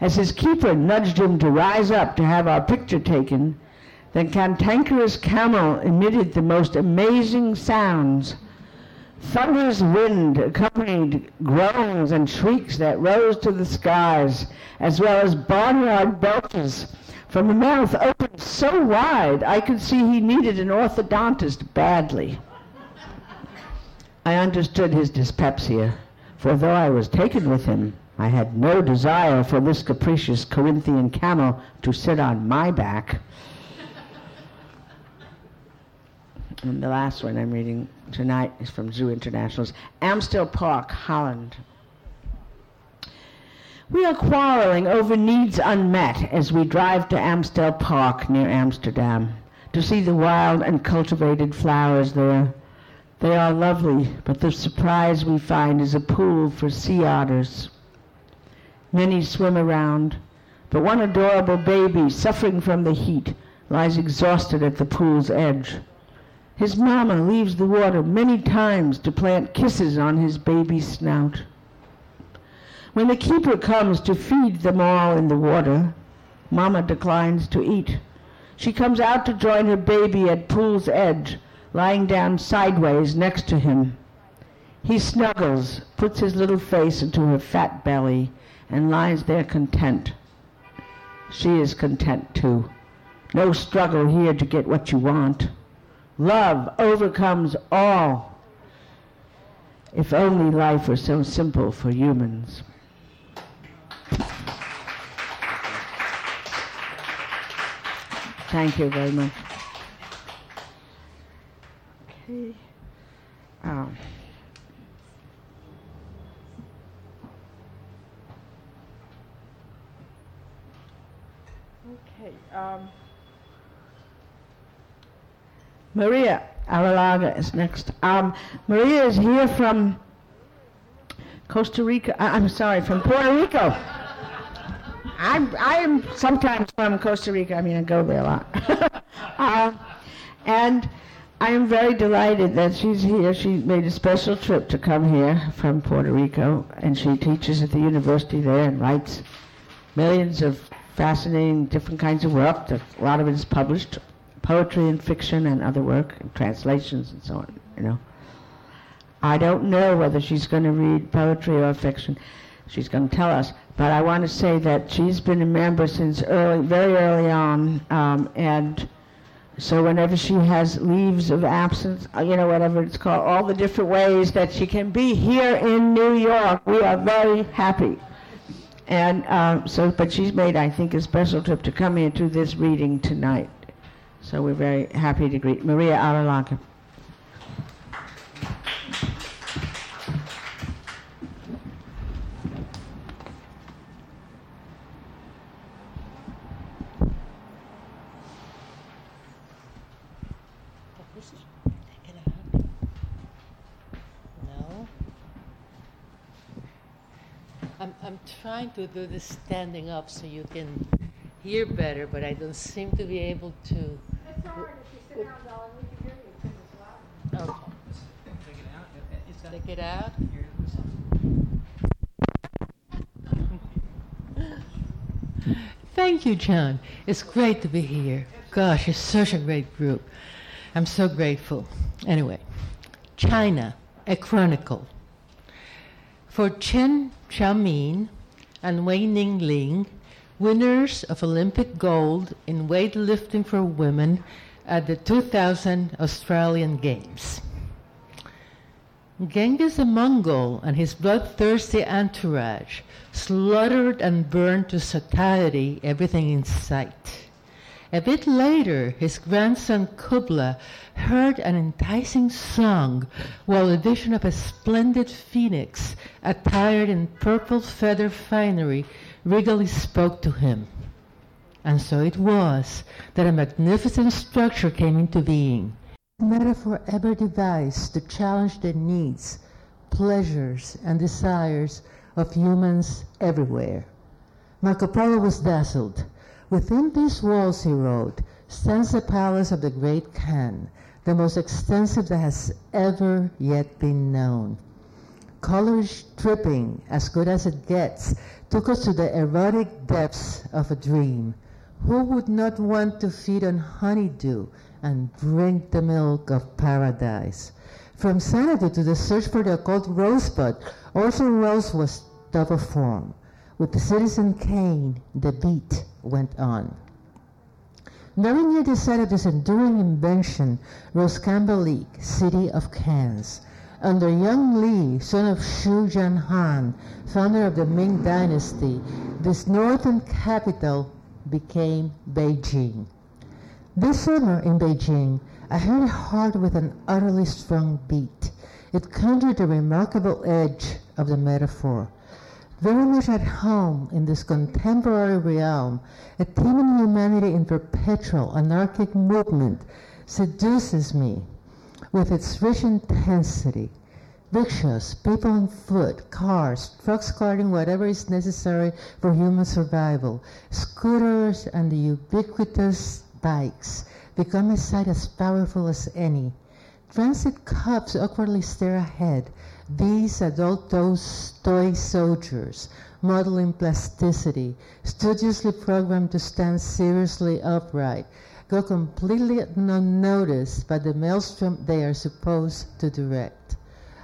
As his keeper nudged him to rise up to have our picture taken, the cantankerous camel emitted the most amazing sounds. Thunderous wind accompanied groans and shrieks that rose to the skies, as well as barnyard belches, from a mouth opened so wide I could see he needed an orthodontist badly. I understood his dyspepsia, for though I was taken with him, I had no desire for this capricious Corinthian camel to sit on my back. And the last one I'm reading tonight is from Zoo International's Amstel Park, Holland. We are quarreling over needs unmet as we drive to Amstel Park near Amsterdam to see the wild and cultivated flowers there. They are lovely, but the surprise we find is a pool for sea otters. Many swim around, but one adorable baby, suffering from the heat, lies exhausted at the pool's edge. His mama leaves the water many times to plant kisses on his baby's snout. When the keeper comes to feed them all in the water, Mama declines to eat. She comes out to join her baby at pool's edge, lying down sideways next to him. He snuggles, puts his little face into her fat belly, and lies there content. She is content too. No struggle here to get what you want. Love overcomes all. If only life were so simple for humans. Thank you very much. Okay. Maria Arrillaga is next. Maria is here from Costa Rica. I'm sorry, from Puerto Rico. I am sometimes from Costa Rica. I mean, I go there a lot. And I am very delighted that she's here. She made a special trip to come here from Puerto Rico, and she teaches at the university there and writes millions of fascinating different kinds of work. A lot of it is published, poetry and fiction and other work, and translations and so on, you know. I don't know whether she's going to read poetry or fiction. She's going to tell us. But I want to say that she's been a member since very early on, and so whenever she has leaves of absence, you know, whatever it's called, all the different ways that she can be here in New York, we are very happy. And but she's made, I think, a special trip to come here to this reading tonight. So we're very happy to greet Maria Aralaga. I'm trying to do this standing up so you can hear better, but I don't seem to be able to. It's hard if you sit down, darling. We can hear you because it's loud. Okay. Take it out. Thank you, John. It's great to be here. Gosh, it's such a great group. I'm so grateful. Anyway, China, a chronicle. For Chen Xiaomin and Wei Ningling, winners of Olympic gold in weightlifting for women at the 2000 Australian Games. Genghis the Mongol and his bloodthirsty entourage slaughtered and burned to satiety everything in sight. A bit later, his grandson Kubla heard an enticing song while a vision of a splendid phoenix attired in purple feather finery regally spoke to him. And so it was that a magnificent structure came into being, a metaphor ever devised to challenge the needs, pleasures, and desires of humans everywhere. Marco Polo was dazzled. Within these walls, he wrote, stands the palace of the great Khan, the most extensive that has ever yet been known. Color dripping, as good as it gets, took us to the erotic depths of a dream. Who would not want to feed on honeydew and drink the milk of paradise? From sanity to the search for the occult rosebud, also rose was double form. With the Citizen Kane, the beat went on. Very near the site of this enduring invention rose Cambodia, city of cans. Under young Li, son of Shu Jianhan, founder of the Ming Dynasty, this northern capital became Beijing. This summer in Beijing, I heard a heart with an utterly strong beat. It conjured the remarkable edge of the metaphor. Very much at home in this contemporary realm, a teeming humanity in perpetual anarchic movement seduces me with its rich intensity. Rickshaws, people on foot, cars, trucks carting whatever is necessary for human survival, scooters and the ubiquitous bikes become a sight as powerful as any. Transit cops awkwardly stare ahead. These adult toy soldiers, modeling plasticity, studiously programmed to stand seriously upright, go completely unnoticed by the maelstrom they are supposed to direct.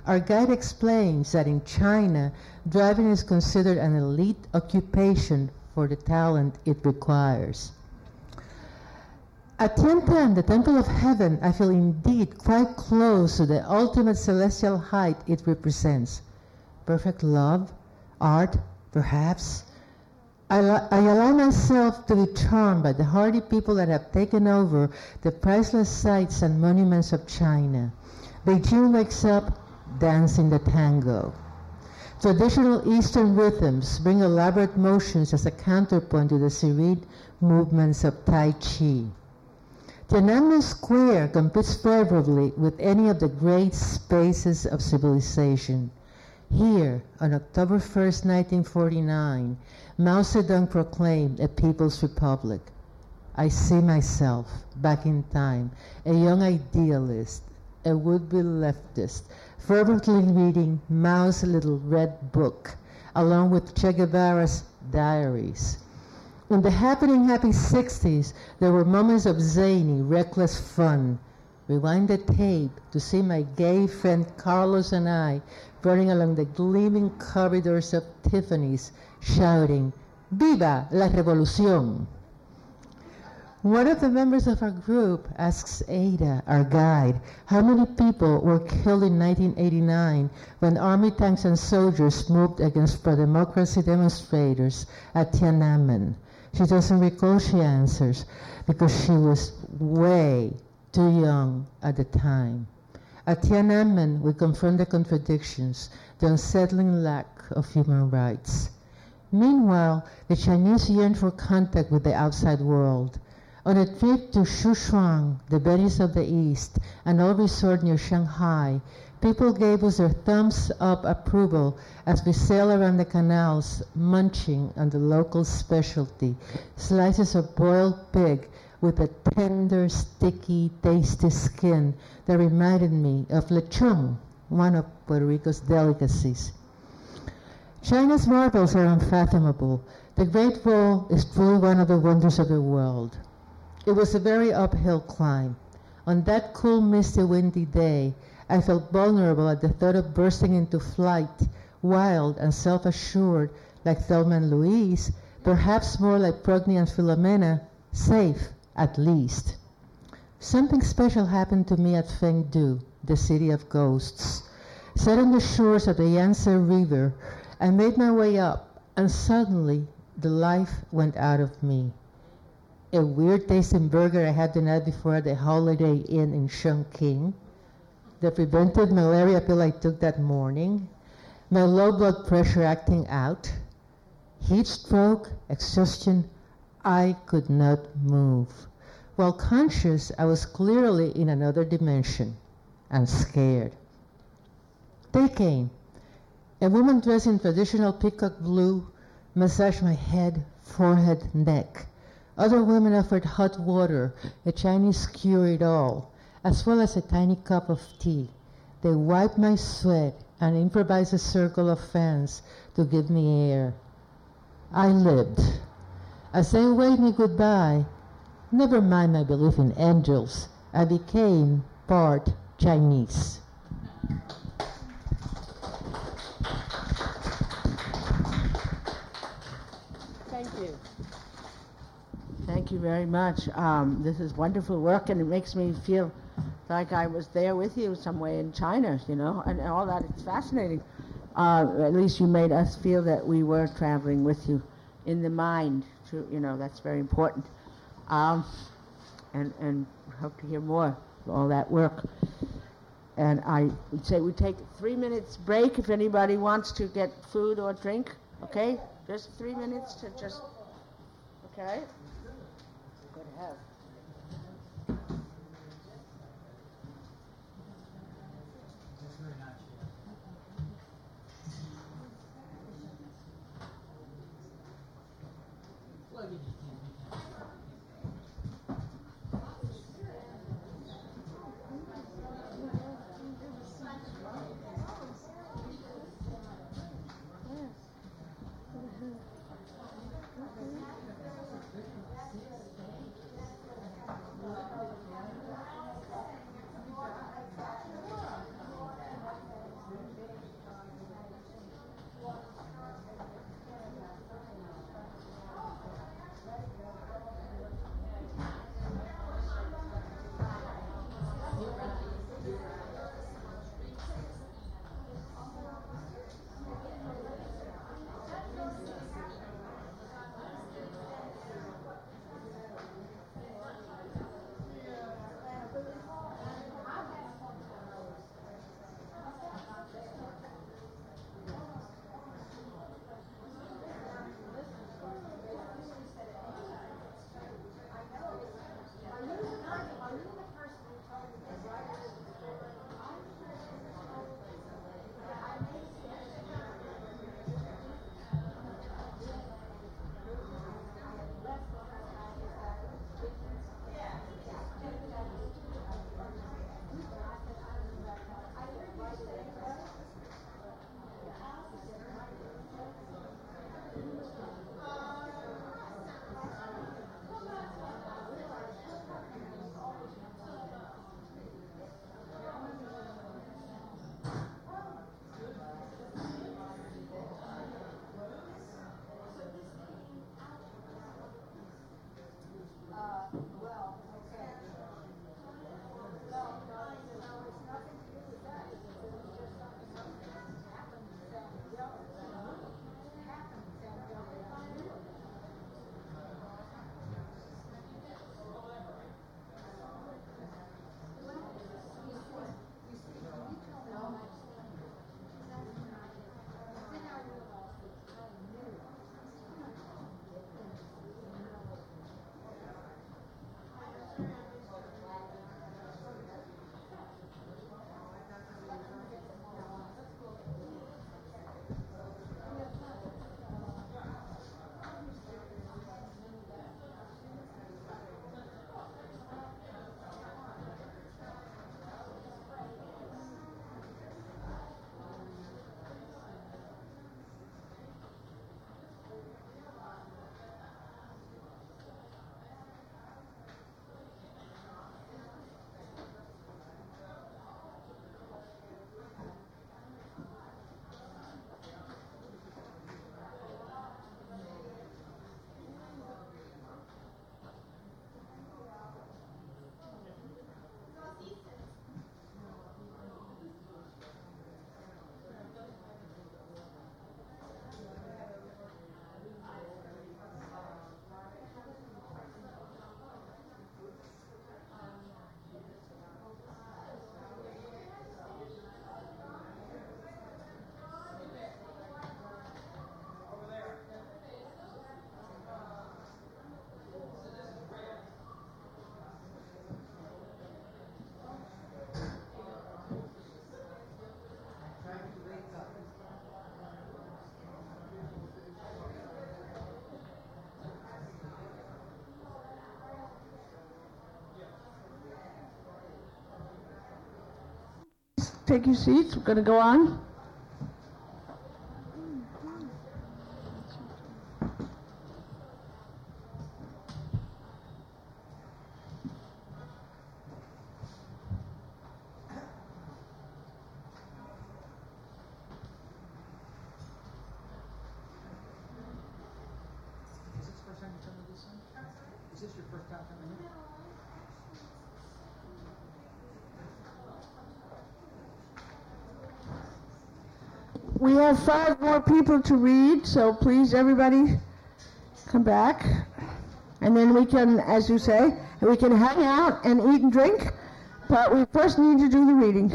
Our guide explains that in China, driving is considered an elite occupation for the talent it requires. At Tiantan, the temple of heaven, I feel indeed quite close to the ultimate celestial height it represents. Perfect love, art, perhaps. I allow myself to be charmed by the hardy people that have taken over the priceless sites and monuments of China. Beijing wakes up dancing the tango. Traditional Eastern rhythms bring elaborate motions as a counterpoint to the serene movements of Tai Chi. Tiananmen Square competes favorably with any of the great spaces of civilization. Here, on October 1st, 1949, Mao Zedong proclaimed a People's Republic. I see myself back in time, a young idealist, a would-be leftist, fervently reading Mao's little red book, along with Che Guevara's diaries. In the happening happy 60s, there were moments of zany, reckless fun. Rewind the tape to see my gay friend Carlos and I running along the gleaming corridors of Tiffany's, shouting, "Viva la Revolución!" One of the members of our group asks Ada, our guide, how many people were killed in 1989 when army tanks and soldiers moved against pro-democracy demonstrators at Tiananmen. She doesn't recall, she answers, because she was way too young at the time. At Tiananmen, we confront the contradictions, the unsettling lack of human rights. Meanwhile, the Chinese yearn for contact with the outside world. On a trip to Sichuan, the Venice of the East, an old resort near Shanghai, people gave us their thumbs-up approval as we sailed around the canals, munching on the local specialty, slices of boiled pig with a tender, sticky, tasty skin that reminded me of lechon, one of Puerto Rico's delicacies. China's marvels are unfathomable. The Great Wall is truly one of the wonders of the world. It was a very uphill climb. On that cool, misty, windy day, I felt vulnerable at the thought of bursting into flight, wild and self-assured like Thelma and Louise, perhaps more like Progne and Philomena, safe at least. Something special happened to me at Chengdu, the city of ghosts. Set on the shores of the Yangtze River, I made my way up, and suddenly the life went out of me. A weird-tasting burger I had the night before at the Holiday Inn in Chongqing, the preventive malaria pill I took that morning, my low blood pressure acting out, heat stroke, exhaustion, I could not move. While conscious, I was clearly in another dimension and scared. They came. A woman dressed in traditional peacock blue massaged my head, forehead, neck. Other women offered hot water, a Chinese cure-it-all, as well as a tiny cup of tea. They wiped my sweat and improvised a circle of fans to give me air. I lived. As they waved me goodbye, never mind my belief in angels, I became part Chinese. Thank you very much. This is wonderful work, and it makes me feel like I was there with you somewhere in China, you know, and all that. It's fascinating. At least you made us feel that we were traveling with you in the mind, too, you know, that's very important. And hope to hear more of all that work. And I would say we take a 3 minutes break if anybody wants to get food or drink, okay? Just 3 minutes to just, okay? Take your seats. We're going to go on. We have 5 more people to read, so please, everybody, come back. And then we can, as you say, we can hang out and eat and drink, but we first need to do the reading.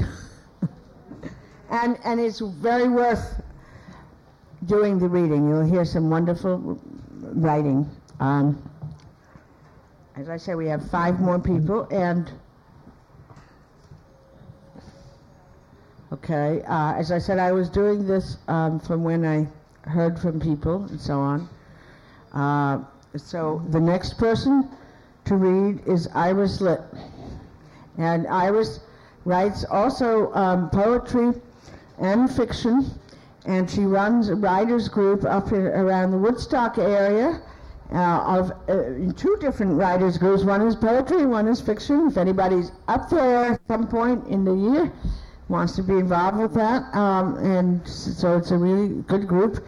And it's very worth doing the reading. You'll hear some wonderful writing. As I say, we have 5 more people, and... Okay, as I said, I was doing this from when I heard from people and so on. So the next person to read is Iris Litt. And Iris writes also poetry and fiction, and she runs a writers group up in, around the Woodstock area of 2 different writers groups. One is poetry, one is fiction. If anybody's up there at some point in the year, wants to be involved with that, and so it's a really good group,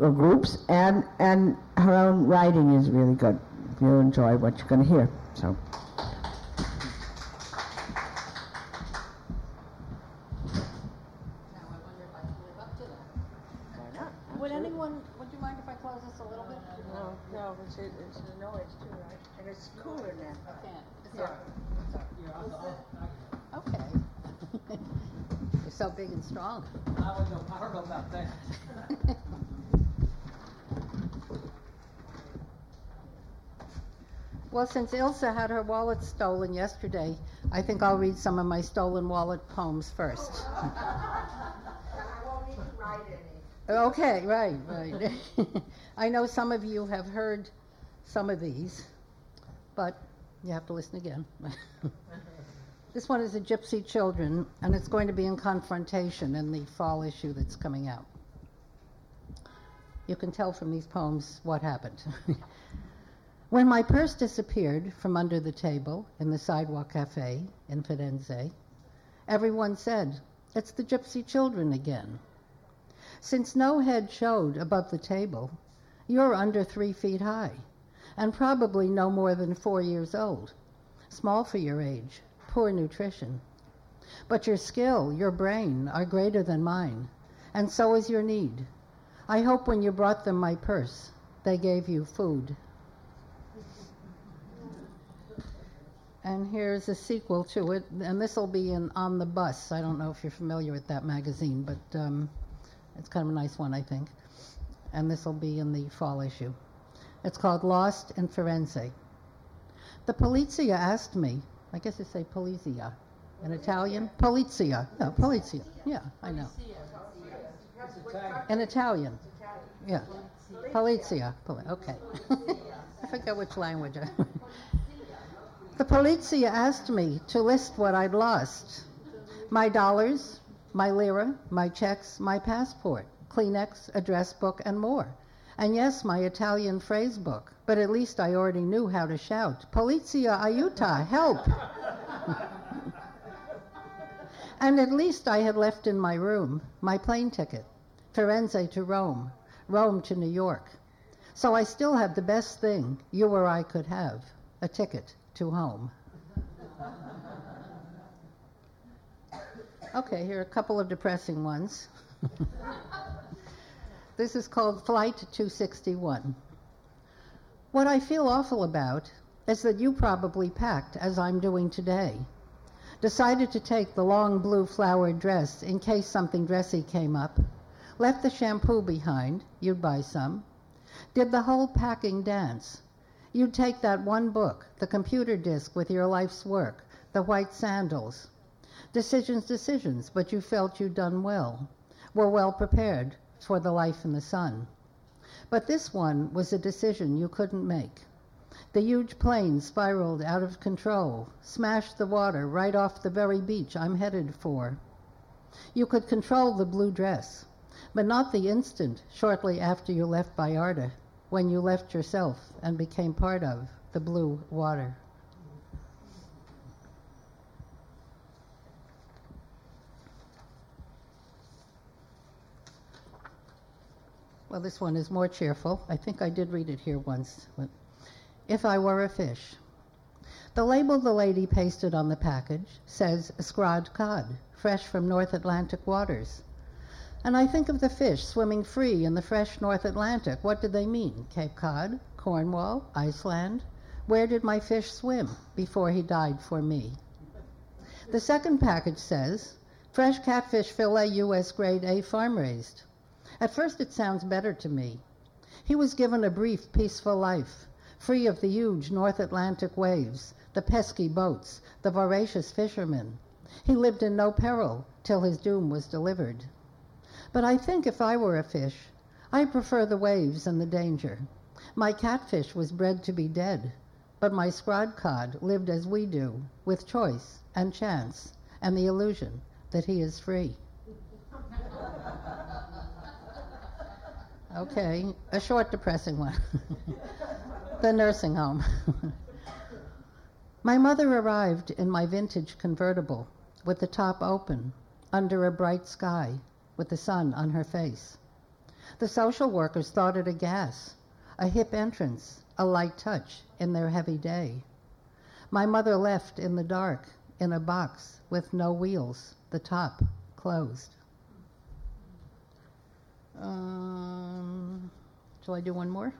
or groups, and her own writing is really good. You'll enjoy what you're going to hear. So, now I wonder if I can live up to that. Why not? Would anyone? Would you mind if I close this a little bit? No, no, it's a noise too, right? And it's cooler now. I can't. It's all right. It's all right. You're on the off. Okay. You're so big and strong. I don't know about that. Well, since Ilsa had her wallet stolen yesterday, I think I'll read some of my stolen wallet poems first. And I won't even write any. Okay, right. I know some of you have heard some of these, but you have to listen again. This one is The Gypsy Children, and it's going to be in Confrontation in the fall issue that's coming out. You can tell from these poems what happened. When my purse disappeared from under the table in the sidewalk cafe in Firenze, everyone said, "It's the Gypsy Children again." Since no head showed above the table, you're under 3 feet high, and probably no more than 4 years old, small for your age. Poor nutrition. But your skill, your brain, are greater than mine, and so is your need. I hope when you brought them my purse, they gave you food. And here's a sequel to it, and this will be in On the Bus. I don't know if you're familiar with that magazine, but it's kind of a nice one, I think. And this will be in the fall issue. It's called Lost in Firenze. The polizia asked me, I guess they say polizia in Italian. Polizia. No, polizia. Yeah, I know. In Italian. Yeah. Polizia. Okay. I forget which language. The polizia asked me to list what I'd lost. My dollars, my lira, my checks, my passport, Kleenex, address book, and more. And yes, my Italian phrase book, but at least I already knew how to shout, "Polizia, aiuta, help!" And at least I had left in my room my plane ticket, Firenze to Rome, Rome to New York. So I still had the best thing you or I could have, a ticket to home. Okay, here are a couple of depressing ones. This is called Flight 261. What I feel awful about is that you probably packed, as I'm doing today, decided to take the long blue flowered dress in case something dressy came up, left the shampoo behind, you'd buy some, did the whole packing dance. You'd take that one book, the computer disk with your life's work, the white sandals. Decisions, but you felt you'd done well, were well prepared for the life in the sun. But this one was a decision you couldn't make. The huge plane spiraled out of control, smashed the water right off the very beach I'm headed for. You could control the blue dress, but not the instant shortly after you left Vallarta, when you left yourself and became part of the blue water. Well, this one is more cheerful. I think I did read it here once. If I were a fish. The label the lady pasted on the package says "Scrod Cod, fresh from North Atlantic waters." And I think of the fish swimming free in the fresh North Atlantic. What did they mean? Cape Cod, Cornwall, Iceland? Where did my fish swim before he died for me? The second package says, fresh catfish fillet U.S. grade A farm-raised. At first it sounds better to me. He was given a brief, peaceful life, free of the huge North Atlantic waves, the pesky boats, the voracious fishermen. He lived in no peril till his doom was delivered. But I think if I were a fish, I prefer the waves and the danger. My catfish was bred to be dead, but my scrod cod lived as we do, with choice and chance and the illusion that he is free. Okay, a short, depressing one. The nursing home. My mother arrived in my vintage convertible with the top open, under a bright sky, with the sun on her face. The social workers thought it a gas, a hip entrance, a light touch in their heavy day. My mother left in the dark, in a box with no wheels, the top closed. Shall I do one more?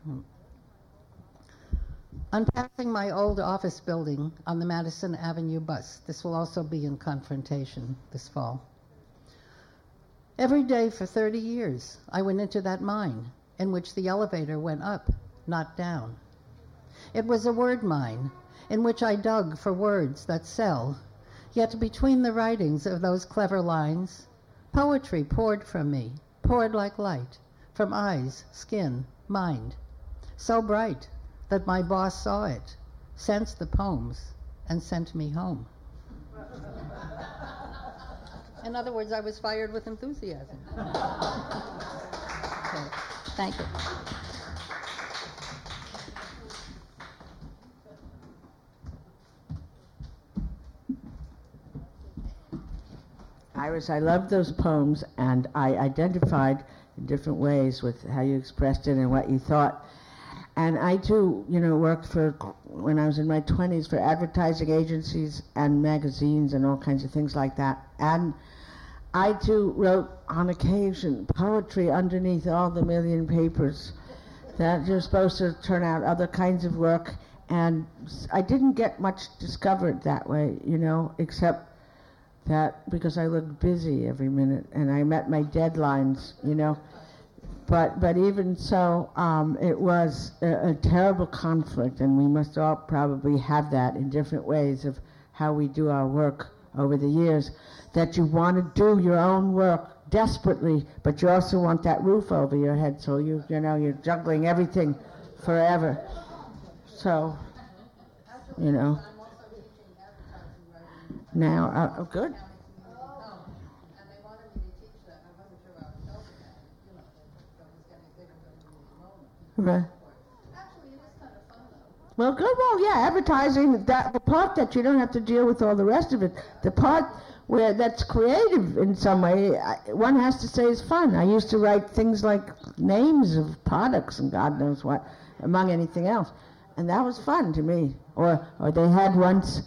I'm passing my old office building on the Madison Avenue bus. This will also be in Confrontation this fall. Every day for 30 years, I went into that mine in which the elevator went up, not down. It was a word mine in which I dug for words that sell, yet between the writings of those clever lines, poetry poured from me, poured like light, from eyes, skin, mind, so bright that my boss saw it, sensed the poems, and sent me home. In other words, I was fired with enthusiasm. Okay. Thank you. Iris, I loved those poems, and I identified in different ways with how you expressed it and what you thought. And I, too, worked for, when I was in my 20s, for advertising agencies and magazines and all kinds of things like that. And I, too, wrote, on occasion, poetry underneath all the million papers that you're supposed to turn out other kinds of work. And I didn't get much discovered that way, except that because I looked busy every minute and I met my deadlines, But even so, it was a terrible conflict, and we must all probably have that in different ways of how we do our work over the years, that you want to do your own work desperately, but you also want that roof over your head, so you're juggling everything forever. So, I'm also teaching advertising writing. Now, good. Right. Actually, it is kind of fun, though. Well, good. Well, yeah, advertising, the part that you don't have to deal with all the rest of it, the part where that's creative in some way, one has to say is fun. I used to write things like names of products and God knows what, among anything else, and that was fun to me. Or they had once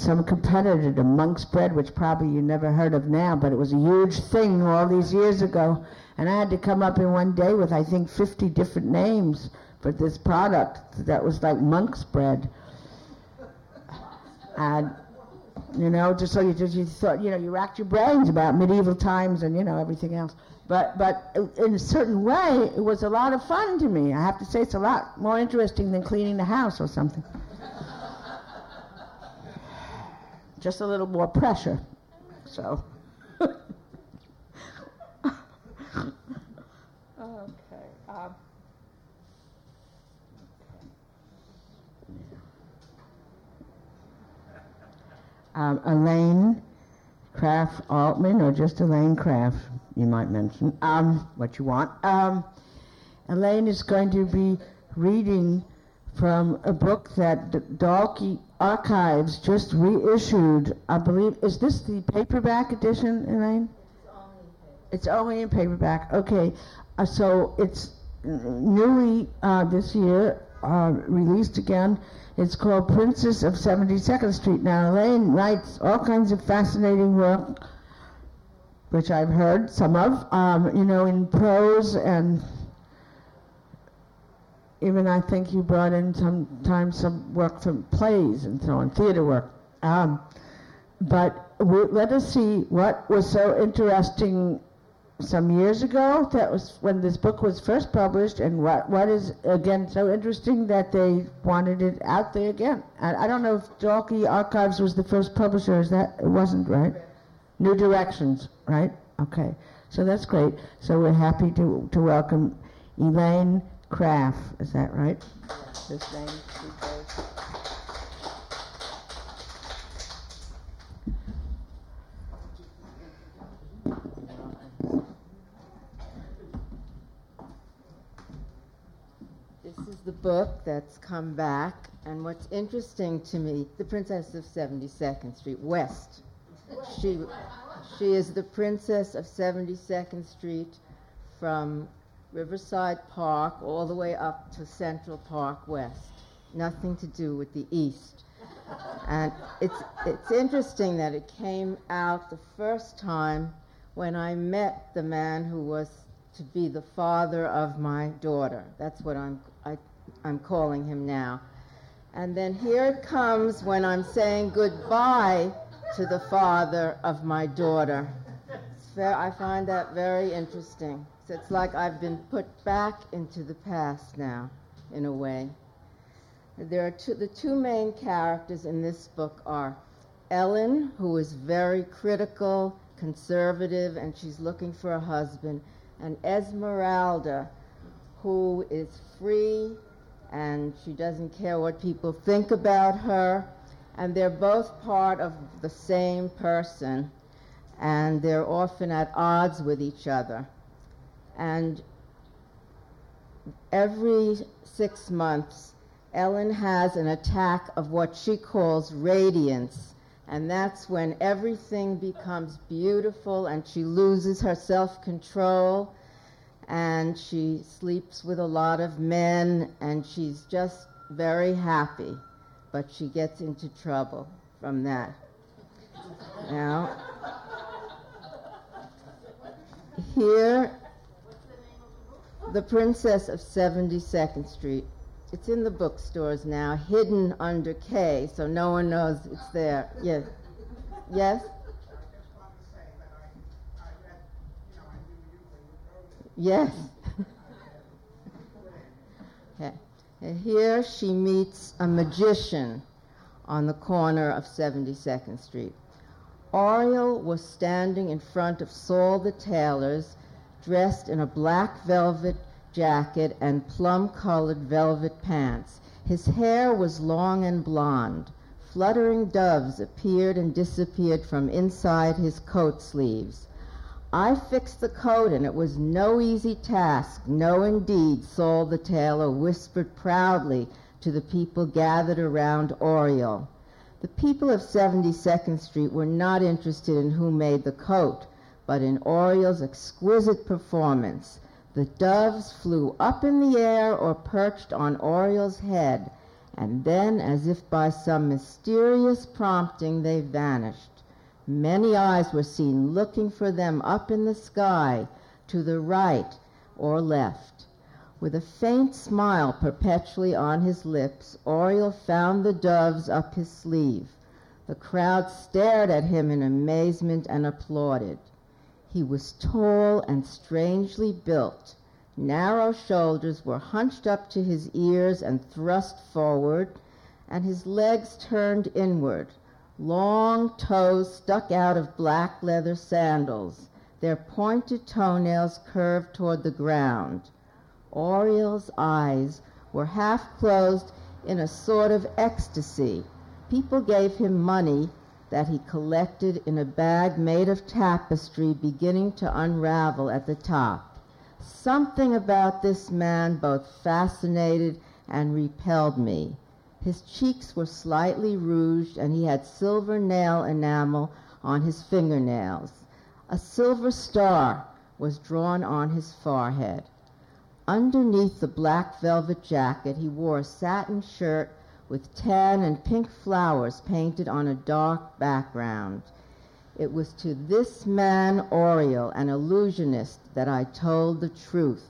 some competitor to monk's bread, which probably you never heard of now, but it was a huge thing all these years ago. And I had to come up in one day with, I think, 50 different names for this product that was like monk's bread. And, you thought, you racked your brains about medieval times and, everything else. But in a certain way, it was a lot of fun to me. I have to say it's a lot more interesting than cleaning the house or something. Just a little more pressure. So... Okay. Elaine, Kraft Altman, or just Elaine Kraft, you might mention, what you want. Elaine is going to be reading from a book that Dalkey Archives just reissued. I believe, is this the paperback edition, Elaine? It's only in paperback. Okay, so it's newly this year released again. It's called Princess of 72nd Street. Now, Elaine writes all kinds of fascinating work, which I've heard some of, you know, in prose, and even I think you brought in sometimes some work from plays and so on, theater work. But let us see what was so interesting some years ago, that was when this book was first published, and what is, again, so interesting that they wanted it out there again. I don't know if Dalkey Archives was the first publisher. Is that, it wasn't, right? New Directions, right? Okay, so that's great. So we're happy to welcome Elaine Kraft. Is that right? This name, the book that's come back, and what's interesting to me, the Princess of 72nd Street West. She is the Princess of 72nd Street from Riverside Park all the way up to Central Park West. Nothing to do with the East. And it's interesting that it came out the first time when I met the man who was to be the father of my daughter. That's what I'm calling him now. And then here it comes when I'm saying goodbye to the father of my daughter. I find that very interesting. So it's like I've been put back into the past now, in a way. There are the two main characters in this book are Ellen, who is very critical, conservative, and she's looking for a husband, and Esmeralda, who is free, and she doesn't care what people think about her, and they're both part of the same person, and they're often at odds with each other. And every 6 months, Ellen has an attack of what she calls radiance, and that's when everything becomes beautiful, and she loses her self-control, and she sleeps with a lot of men, and she's just very happy, but she gets into trouble from that. Now, here, The Princess of 72nd Street. It's in the bookstores now, hidden under K, so no one knows it's there. Yes? Yes? Yes. Okay. And here she meets a magician on the corner of 72nd Street. Oriel was standing in front of Saul the Tailor's, dressed in a black velvet jacket and plum-colored velvet pants. His hair was long and blonde. Fluttering doves appeared and disappeared from inside his coat sleeves. I fixed the coat, and it was no easy task. No, indeed, Saul the Tailor whispered proudly to the people gathered around Oriel. The people of 72nd Street were not interested in who made the coat, but in Oriel's exquisite performance. The doves flew up in the air or perched on Oriel's head, and then, as if by some mysterious prompting, they vanished. Many eyes were seen looking for them up in the sky, to the right or left. With a faint smile perpetually on his lips, Oriel found the doves up his sleeve. The crowd stared at him in amazement and applauded. He was tall and strangely built. Narrow shoulders were hunched up to his ears and thrust forward, and his legs turned inward. Long toes stuck out of black leather sandals. Their pointed toenails curved toward the ground. Oriel's eyes were half closed in a sort of ecstasy. People gave him money that he collected in a bag made of tapestry beginning to unravel at the top. Something about this man both fascinated and repelled me. His cheeks were slightly rouged, and he had silver nail enamel on his fingernails. A silver star was drawn on his forehead. Underneath the black velvet jacket, he wore a satin shirt with tan and pink flowers painted on a dark background. It was to this man, Oriel, an illusionist, that I told the truth.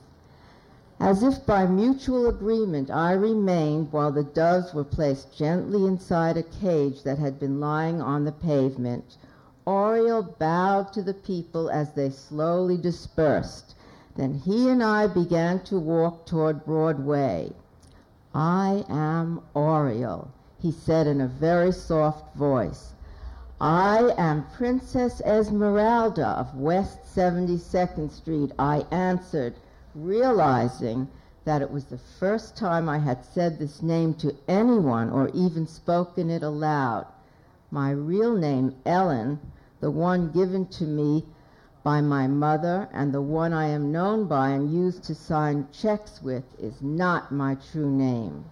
As if by mutual agreement, I remained while the doves were placed gently inside a cage that had been lying on the pavement. Oriel bowed to the people as they slowly dispersed. Then he and I began to walk toward Broadway. "I am Oriel," he said in a very soft voice. "I am Princess Esmeralda of West 72nd Street," I answered, realizing that it was the first time I had said this name to anyone or even spoken it aloud. My real name, Ellen, the one given to me by my mother and the one I am known by and used to sign checks with, is not my true name.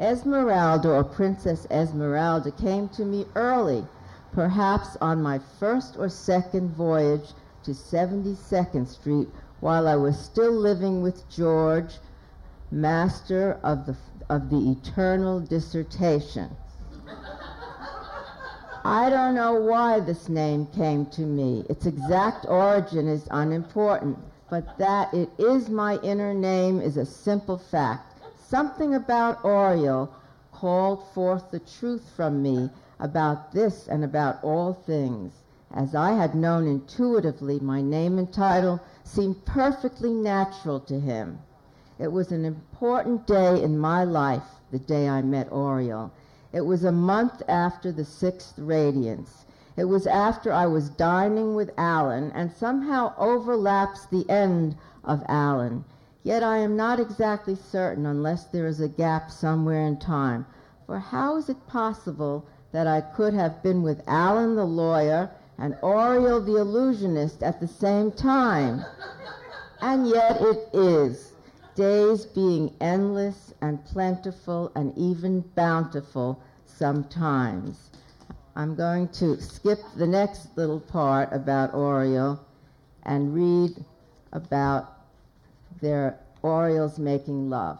Esmeralda, or Princess Esmeralda, came to me early, perhaps on my first or second voyage to 72nd Street, while I was still living with George, master of the eternal dissertation. I don't know why this name came to me. Its exact origin is unimportant, but that it is my inner name is a simple fact. Something about Oriel called forth the truth from me about this and about all things. As I had known intuitively, my name and title seemed perfectly natural to him. It was an important day in my life, the day I met Oriel. It was a month after the sixth radiance. It was after I was dining with Alan, and somehow overlaps the end of Alan. Yet I am not exactly certain, unless there is a gap somewhere in time. For how is it possible that I could have been with Alan the lawyer and Oriel the illusionist at the same time? And yet it is, days being endless and plentiful and even bountiful sometimes. I'm going to skip the next little part about Oriel and read about their Oriel's making love.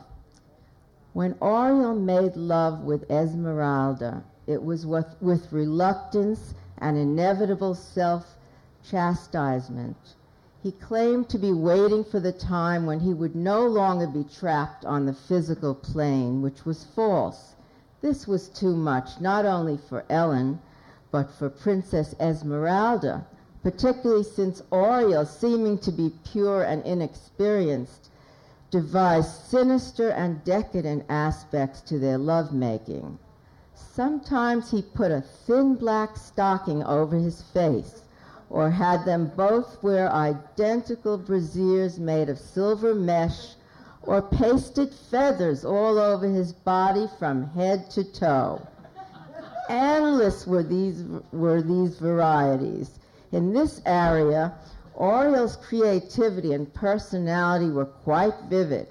When Oriel made love with Esmeralda, it was with reluctance and inevitable self-chastisement. He claimed to be waiting for the time when he would no longer be trapped on the physical plane, which was false. This was too much, not only for Ellen, but for Princess Esmeralda, particularly since Oriel, seeming to be pure and inexperienced, devised sinister and decadent aspects to their lovemaking. Sometimes he put a thin black stocking over his face, or had them both wear identical brassieres made of silver mesh, or pasted feathers all over his body from head to toe. Endless were these varieties. In this area, Oriel's creativity and personality were quite vivid.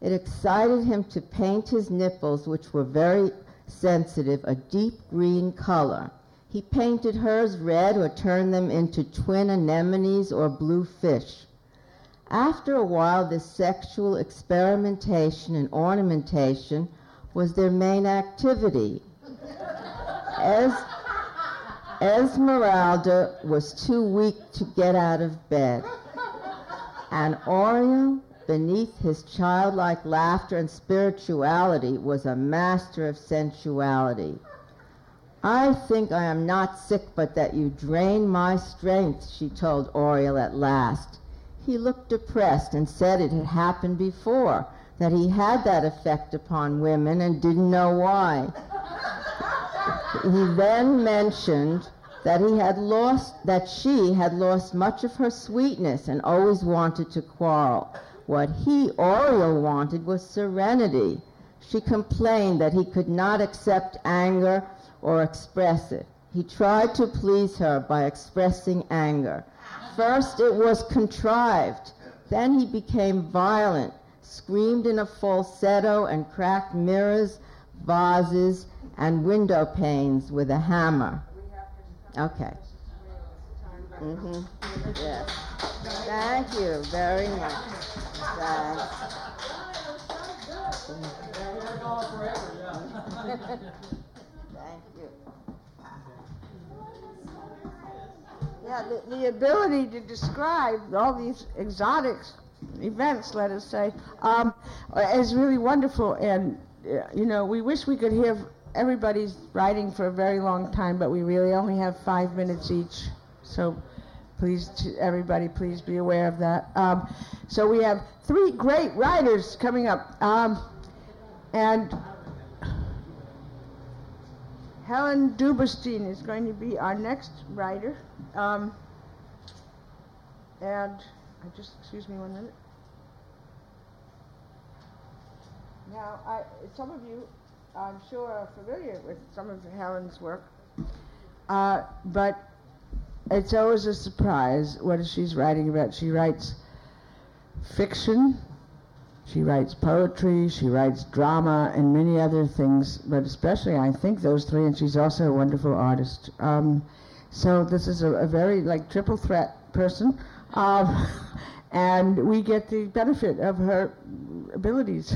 It excited him to paint his nipples, which were very sensitive, a deep green color. He painted hers red, or turned them into twin anemones or blue fish. After a while, this sexual experimentation and ornamentation was their main activity. Esmeralda was too weak to get out of bed, and Oriel, beneath his childlike laughter and spirituality, was a master of sensuality. "I think I am not sick, but that you drain my strength," she told Oriel at last. He looked depressed and said it had happened before, that he had that effect upon women and didn't know why. He then mentioned that she had lost much of her sweetness and always wanted to quarrel. What he, Oriel, wanted was serenity. She complained that he could not accept anger or express it. He tried to please her by expressing anger. First it was contrived. Then he became violent, screamed in a falsetto and cracked mirrors, vases, and window panes with a hammer. Okay. Mm-hmm. Yes. Thank you very much. Thanks. Thank you. Yeah, the ability to describe all these exotic events, let us say, is really wonderful. And, you know, we wish we could hear everybody's writing for a very long time, but we really only have 5 minutes each. So please, everybody, please be aware of that. So we have three great writers coming up. And Helen Duberstein is going to be our next writer. And I just, excuse me 1 minute. Now, some of you, I'm sure, are familiar with some of Helen's work. But it's always a surprise what she's writing about. She writes fiction, she writes poetry, she writes drama, and many other things, but especially, I think, those three, and she's also a wonderful artist. So this is a very, like, triple threat person, and we get the benefit of her abilities.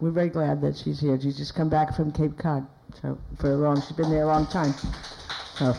We're very glad that she's here. She's just come back from Cape Cod, so she's been there a long time. So.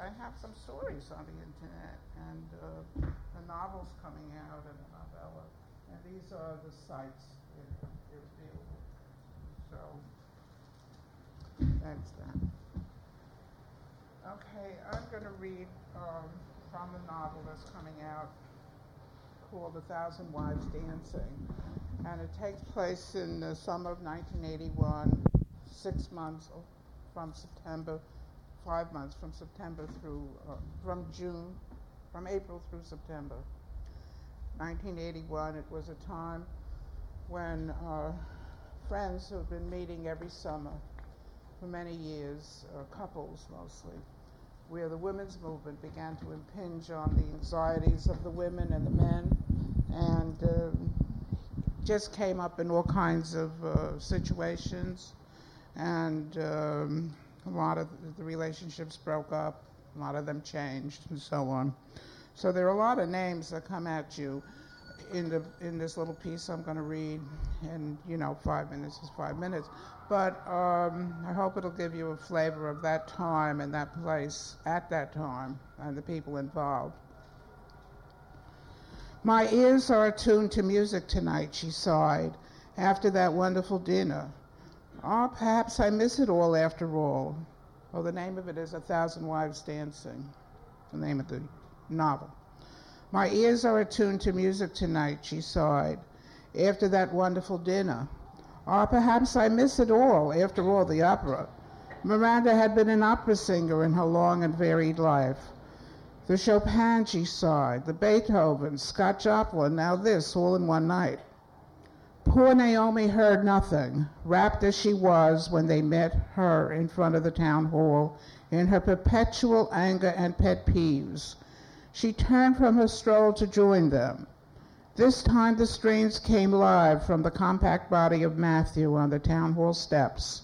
I have some stories on the internet, and the novel's coming out and a novella, and these are the sites it deals with. So that's that. Okay, I'm going to read from the novel that's coming out called A Thousand Wives Dancing, and it takes place in the summer of 1981, 6 months from September. 5 months from September through, from April through September 1981. It was a time when friends who had been meeting every summer for many years, couples mostly, where the women's movement began to impinge on the anxieties of the women and the men, and just came up in all kinds of situations, and a lot of the relationships broke up, a lot of them changed, and so on. So there are a lot of names that come at you in this little piece I'm going to read, and, you know, 5 minutes is 5 minutes. But I hope it'll give you a flavor of that time and that place at that time and the people involved. My ears are attuned to music tonight, she sighed, after that wonderful dinner. Oh, perhaps I miss it all after all. Well, the name of it is A Thousand Wives Dancing, the name of the novel. My ears are attuned to music tonight, she sighed, after that wonderful dinner. Oh, perhaps I miss it all, after all, the opera. Miranda had been an opera singer in her long and varied life. The Chopin, she sighed, the Beethoven, Scott Joplin, now this, all in one night. Poor Naomi heard nothing, rapt as she was when they met her in front of the town hall in her perpetual anger and pet peeves. She turned from her stroll to join them. This time the strains came live from the compact body of Matthew on the town hall steps,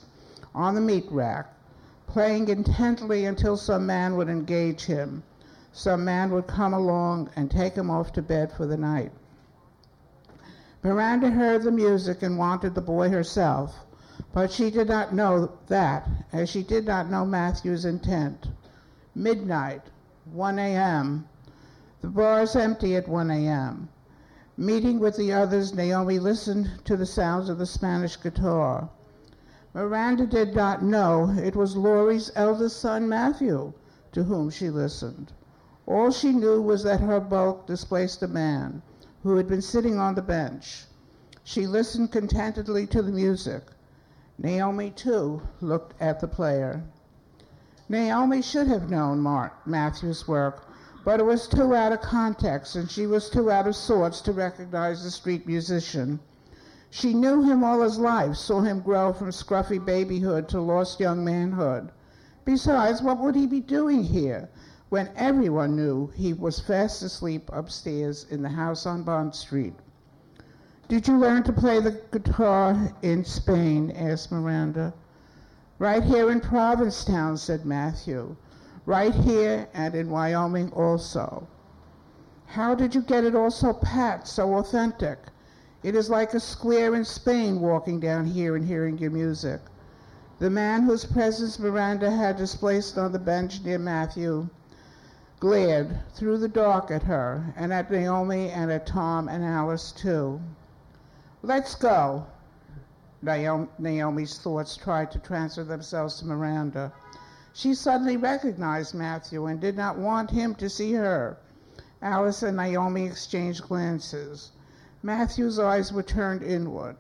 on the meat rack, playing intently until some man would engage him. Some man would come along and take him off to bed for the night. Miranda heard the music and wanted the boy herself, but she did not know that, as she did not know Matthew's intent. Midnight, 1 a.m., the bars empty at 1 a.m. Meeting with the others, Naomi listened to the sounds of the Spanish guitar. Miranda did not know it was Laurie's eldest son, Matthew, to whom she listened. All she knew was that her bulk displaced a man who had been sitting on the bench. She listened contentedly to the music. Naomi, too, looked at the player. Naomi should have known Matthew's work, but it was too out of context, and she was too out of sorts to recognize the street musician. She knew him all his life, saw him grow from scruffy babyhood to lost young manhood. Besides, what would he be doing here when everyone knew he was fast asleep upstairs in the house on Bond Street? "Did you learn to play the guitar in Spain?" asked Miranda. "Right here in Provincetown," said Matthew. "Right here and in Wyoming also." "How did you get it all so pat, so authentic? It is like a square in Spain walking down here and hearing your music." The man whose presence Miranda had displaced on the bench near Matthew glared through the dark at her and at Naomi and at Tom and Alice too. "Let's go," Naomi's thoughts tried to transfer themselves to Miranda. She suddenly recognized Matthew and did not want him to see her. Alice and Naomi exchanged glances. Matthew's eyes were turned inward.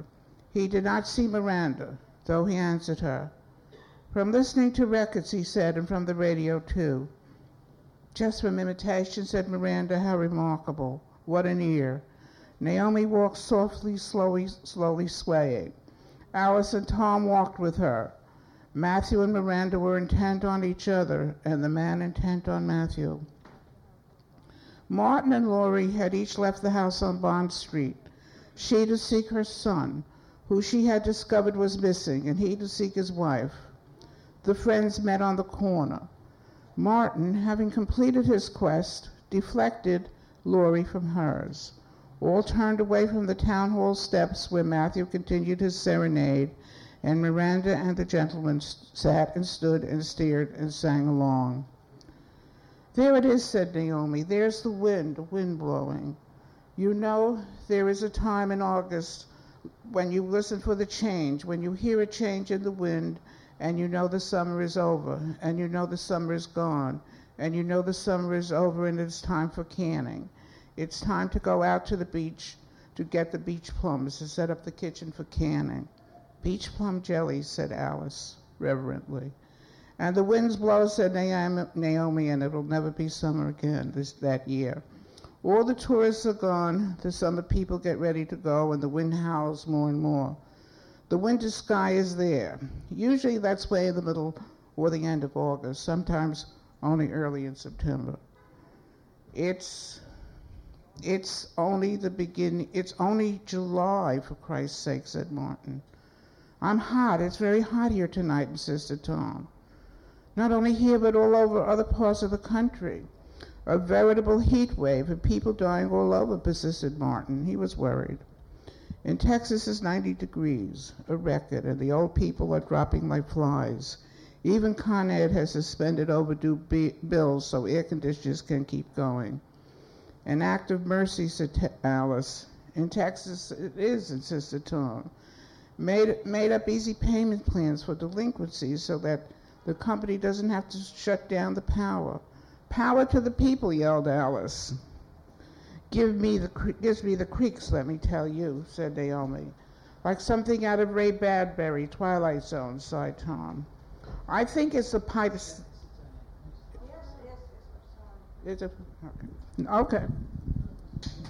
He did not see Miranda, though he answered her. "From listening to records," he said, "and from the radio, too." "Just from imitation," said Miranda. "How remarkable. What an ear." Naomi walked softly, slowly swaying. Alice and Tom walked with her. Matthew and Miranda were intent on each other, and the man intent on Matthew. Martin and Laurie had each left the house on Bond Street, she to seek her son, who she had discovered was missing, and he to seek his wife. The friends met on the corner. Martin, having completed his quest, deflected Laurie from hers. All turned away from the town hall steps where Matthew continued his serenade, and Miranda and the gentleman sat and stood and stared and sang along. "There it is," said Naomi. "There's the wind blowing. You know, there is a time in August when you listen for the change, when you hear a change in the wind, and you know the summer is over, and you know the summer is gone, and you know the summer is over, and it's time for canning. It's time to go out to the beach to get the beach plums, to set up the kitchen for canning." "Beach plum jelly," said Alice reverently. "And the winds blow," said Naomi, "and it'll never be summer again that year. All the tourists are gone, the summer people get ready to go, and the wind howls more and more. The winter sky is there. Usually that's way in the middle or the end of August, sometimes only early in September. It's only the beginning. It's only July, for Christ's sake," said Martin. "I'm hot. It's very hot here tonight," insisted Tom. "Not only here, but all over other parts of the country. A veritable heat wave and people dying all over," persisted Martin. He was worried. "In Texas, it's 90 degrees, a record, and the old people are dropping like flies. Even Con Ed has suspended overdue bills so air conditioners can keep going." "An act of mercy," said Alice. "In Texas, it is," insisted Tom. Made up easy payment plans for delinquencies so that the company doesn't have to shut down the power." "Power to the people," yelled Alice. Gives me the creaks, let me tell you," said Naomi. "Like something out of Ray Bradbury, Twilight Zone," sighed Tom. "I think it's the pipes." Yes, I'm sorry. Okay. Okay. Sorry,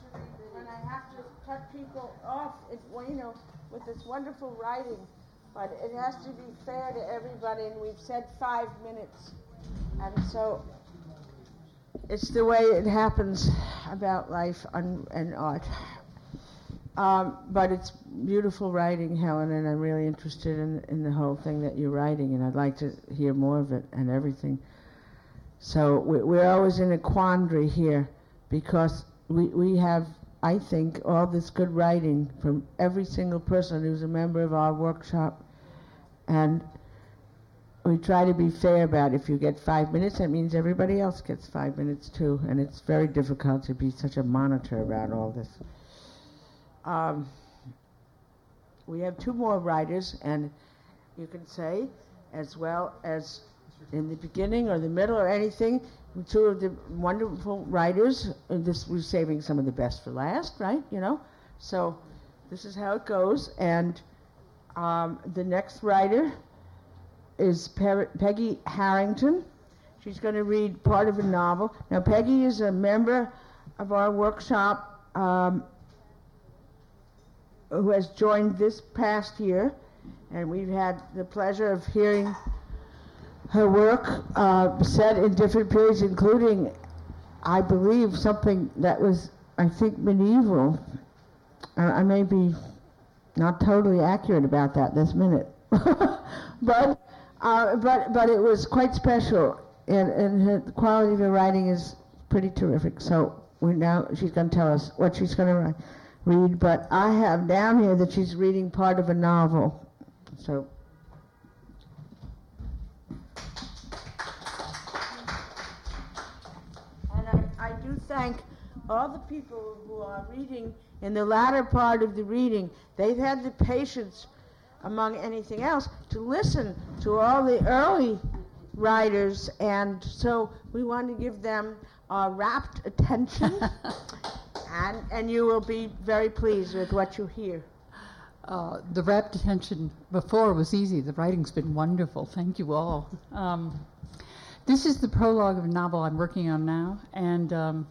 Teresa, when I have to cut people off, with this wonderful writing, but it has to be fair to everybody, and we've said 5 minutes, and so it's the way it happens about life and art. But it's beautiful writing, Helen, and I'm really interested in the whole thing that you're writing, and I'd like to hear more of it and everything. So we're always in a quandary here because we have, I think, all this good writing from every single person who's a member of our workshop, and we try to be fair about if you get 5 minutes, that means everybody else gets 5 minutes too, and it's very difficult to be such a monitor about all this. We have two more writers, and you can say, as well as in the beginning or the middle or anything, two of the wonderful writers, and this we're saving some of the best for last, right? You know? So this is how it goes. And the next writer is Peggy Harrington. She's going to read part of a novel. Now, Peggy is a member of our workshop who has joined this past year, and we've had the pleasure of hearing her work set in different periods, including, I believe, something that was, I think, medieval. I may be not totally accurate about that this minute, but it was quite special, and her, the quality of her writing is pretty terrific. So we're now, she's going to tell us what she's going to read, but I have down here that she's reading part of a novel. So. Thank all the people who are reading in the latter part of the reading. They've had the patience, among anything else, to listen to all the early writers, and so we want to give them our rapt attention, and you will be very pleased with what you hear. The rapt attention before was easy. The writing's been wonderful. Thank you all. This is the prologue of a novel I'm working on now, and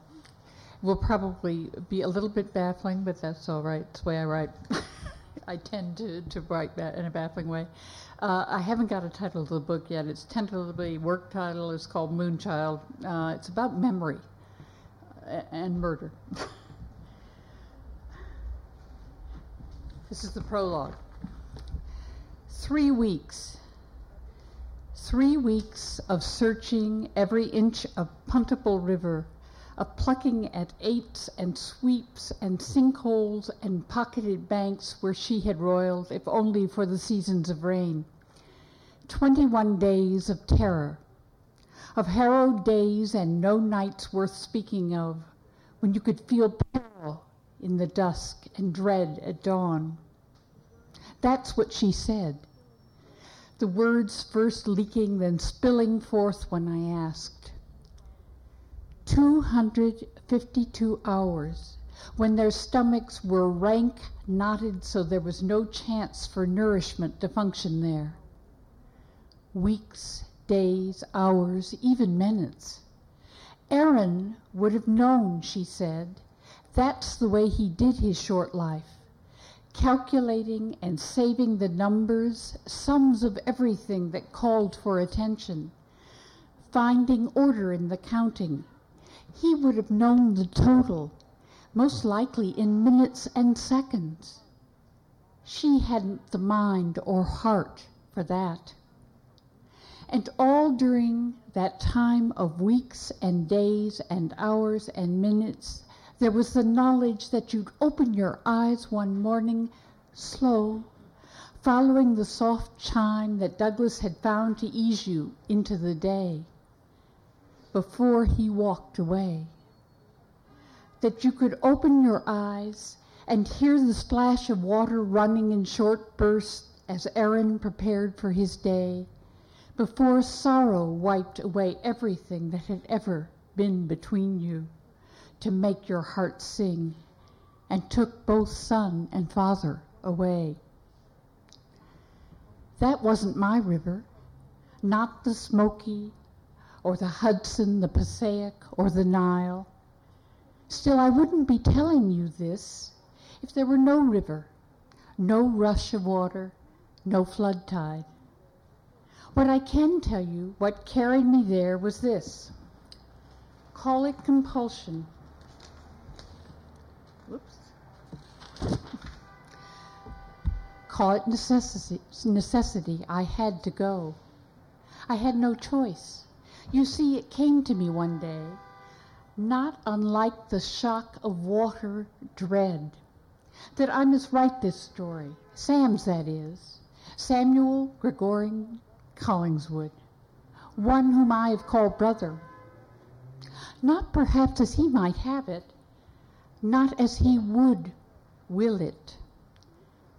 will probably be a little bit baffling, but that's all right. It's the way I write. I tend to write that in a baffling way. I haven't got a title to the book yet. It's tentatively work title. It's called Moonchild. It's about memory and murder. This is the prologue. 3 weeks. 3 weeks of searching every inch of Puntable River, of plucking at eights and sweeps and sinkholes and pocketed banks where she had roiled, if only for the seasons of rain. 21 days of terror, of harrowed days and no nights worth speaking of, when you could feel peril in the dusk and dread at dawn. That's what she said. The words first leaking, then spilling forth when I asked. 252 hours, when their stomachs were rank, knotted, so there was no chance for nourishment to function there. Weeks, days, hours, even minutes. Aaron would have known, she said. That's the way he did his short life. Calculating and saving the numbers, sums of everything that called for attention, finding order in the counting. He would have known the total, most likely in minutes and seconds. She hadn't the mind or heart for that. And all during that time of weeks and days and hours and minutes, there was the knowledge that you'd open your eyes one morning, slow, following the soft chime that Douglas had found to ease you into the day, before he walked away. That you could open your eyes and hear the splash of water running in short bursts as Aaron prepared for his day, before sorrow wiped away everything that had ever been between you, to make your heart sing, and took both son and father away. That wasn't my river, not the Smoky, or the Hudson, the Passaic, or the Nile. Still, I wouldn't be telling you this if there were no river, no rush of water, no flood tide. What I can tell you, what carried me there was this. Call it compulsion. Whoops. Call it necessity. I had to go. I had no choice. You see, it came to me one day, not unlike the shock of water dread, that I must write this story. Sam's, that is. Samuel Gregorian Collingwood, one whom I have called brother, not perhaps as he might have it, not as he would will it.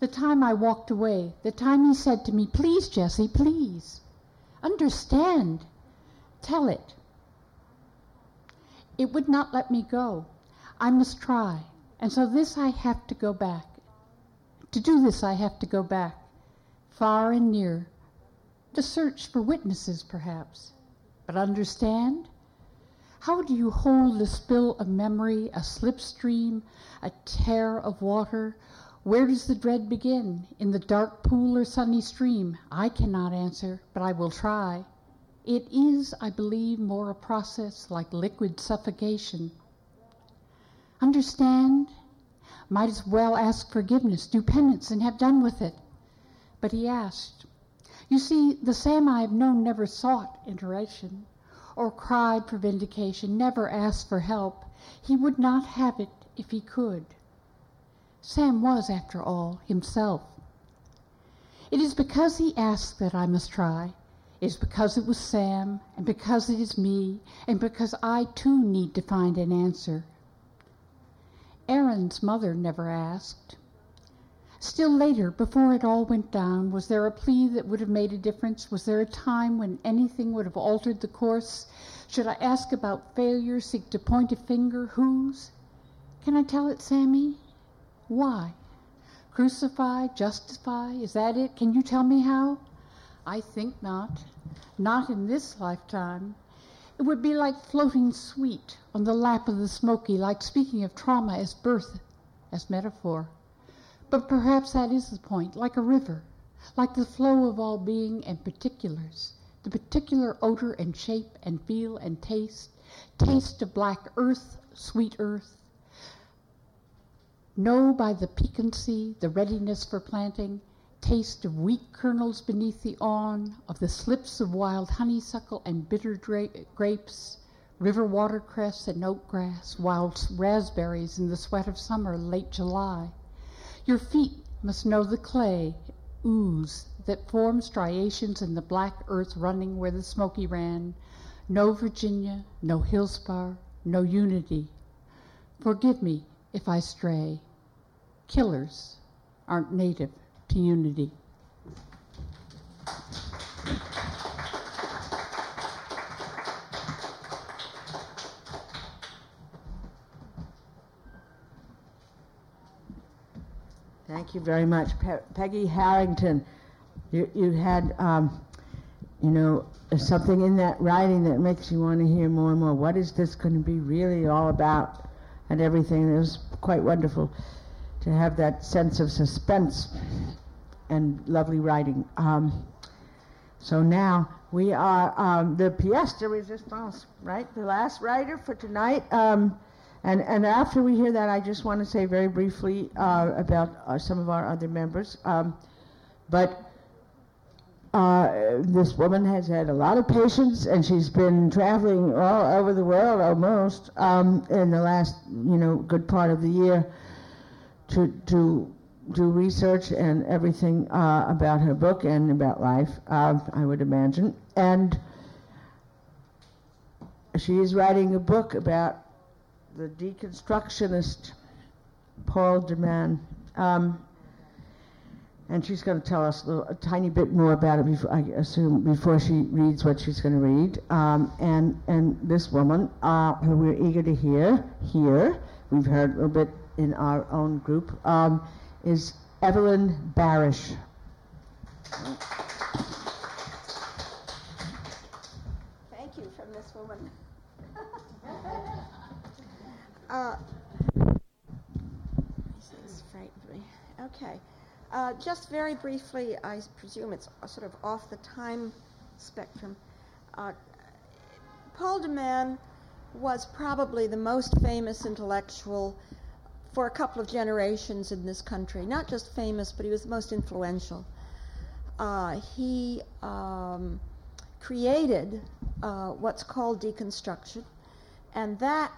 The time I walked away, the time he said to me, please, Jessie, please, understand, tell it. It would not let me go. I must try. And so this I have to go back. To do this I have to go back, far and near, to search for witnesses perhaps. But understand? How do you hold the spill of memory, a slipstream, a tear of water? Where does the dread begin? In the dark pool or sunny stream? I cannot answer, but I will try. It is, I believe, more a process like liquid suffocation. Understand? Might as well ask forgiveness, do penance, and have done with it. But he asked. You see, the Sam I have known never sought intervention, or cried for vindication, never asked for help. He would not have it if he could. Sam was, after all, himself. It is because he asked that I must try. It is because it was Sam, and because it is me, and because I too need to find an answer. Aaron's mother never asked. Still later, before it all went down, was there a plea that would have made a difference? Was there a time when anything would have altered the course? Should I ask about failure, seek to point a finger? Whose? Can I tell it, Sammy? Why? Crucify, justify, is that it? Can you tell me how? I think not. Not in this lifetime. It would be like floating sweet on the lap of the smoky, like speaking of trauma as birth, as metaphor. But perhaps that is the point, like a river, like the flow of all being and particulars, the particular odor and shape and feel and taste, taste of black earth, sweet earth. Know by the piquancy, the readiness for planting, taste of wheat kernels beneath the awn, of the slips of wild honeysuckle and bitter grapes, river watercress and oat grass, wild raspberries in the sweat of summer, late July. Your feet must know the clay ooze that forms striations in the black earth running where the Smoky ran. No Virginia, no Hillspar, no unity. Forgive me if I stray. Killers aren't native to unity. Thank you very much. Peggy Harrington, you had, something in that writing that makes you want to hear more and more. What is this going to be really all about and everything? It was quite wonderful to have that sense of suspense and lovely writing. So now we are the pièce de résistance, right? The last writer for tonight. And after we hear that, I just want to say very briefly about some of our other members. This woman has had a lot of patience, and she's been traveling all over the world almost in the last, good part of the year to do research and everything about her book and about life, I would imagine. And she is writing a book about the deconstructionist Paul de Man. And she's going to tell us a tiny bit more about it, before she reads what she's going to read. And this woman, who we're eager to hear here, we've heard a little bit in our own group, is Evelyn Barish. Thank you from this woman. This frightened me. Okay. Just very briefly, I presume it's sort of off the time spectrum. Paul de Man was probably the most famous intellectual for a couple of generations in this country. Not just famous, but he was the most influential. He created what's called deconstruction, and that,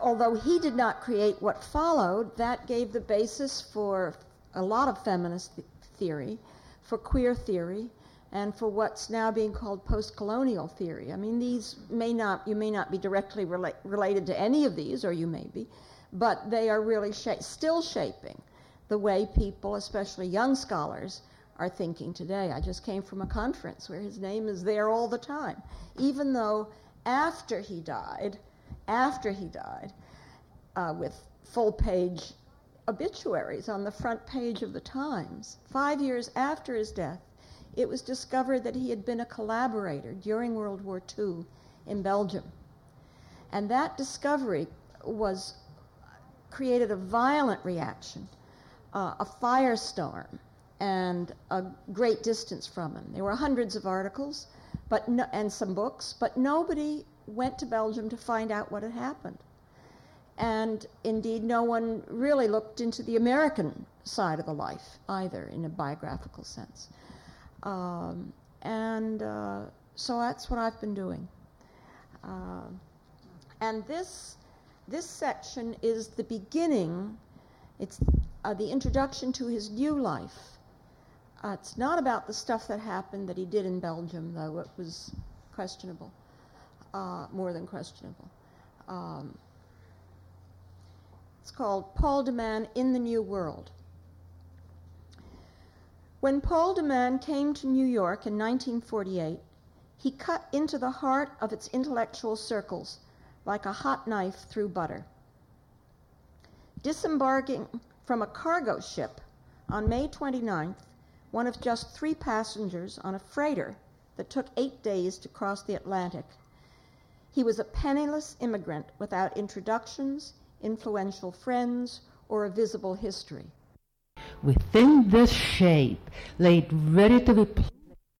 although he did not create what followed, that gave the basis for a lot of feminist theory, for queer theory, and for what's now being called post-colonial theory. I mean, these may not, you may not be directly related to any of these, or you may be, but they are really still shaping the way people, especially young scholars, are thinking today. I just came from a conference where his name is there all the time, even though after he died, with full-page obituaries on the front page of the Times, 5 years after his death, it was discovered that he had been a collaborator during World War II in Belgium. And that discovery created a violent reaction, a firestorm, and a great distance from him. There were hundreds of articles and some books, but nobody went to Belgium to find out what had happened. And indeed, no one really looked into the American side of the life either, in a biographical sense. So that's what I've been doing. And this section is the beginning. It's the introduction to his new life. It's not about the stuff that happened that he did in Belgium, though it was questionable, more than questionable. It's called Paul de Man in the New World. When Paul de Man came to New York in 1948, he cut into the heart of its intellectual circles like a hot knife through butter. Disembarking from a cargo ship on May 29th, one of just 3 passengers on a freighter that took 8 days to cross the Atlantic, he was a penniless immigrant without introductions, influential friends, or a visible history. Within this shape, laid ready to be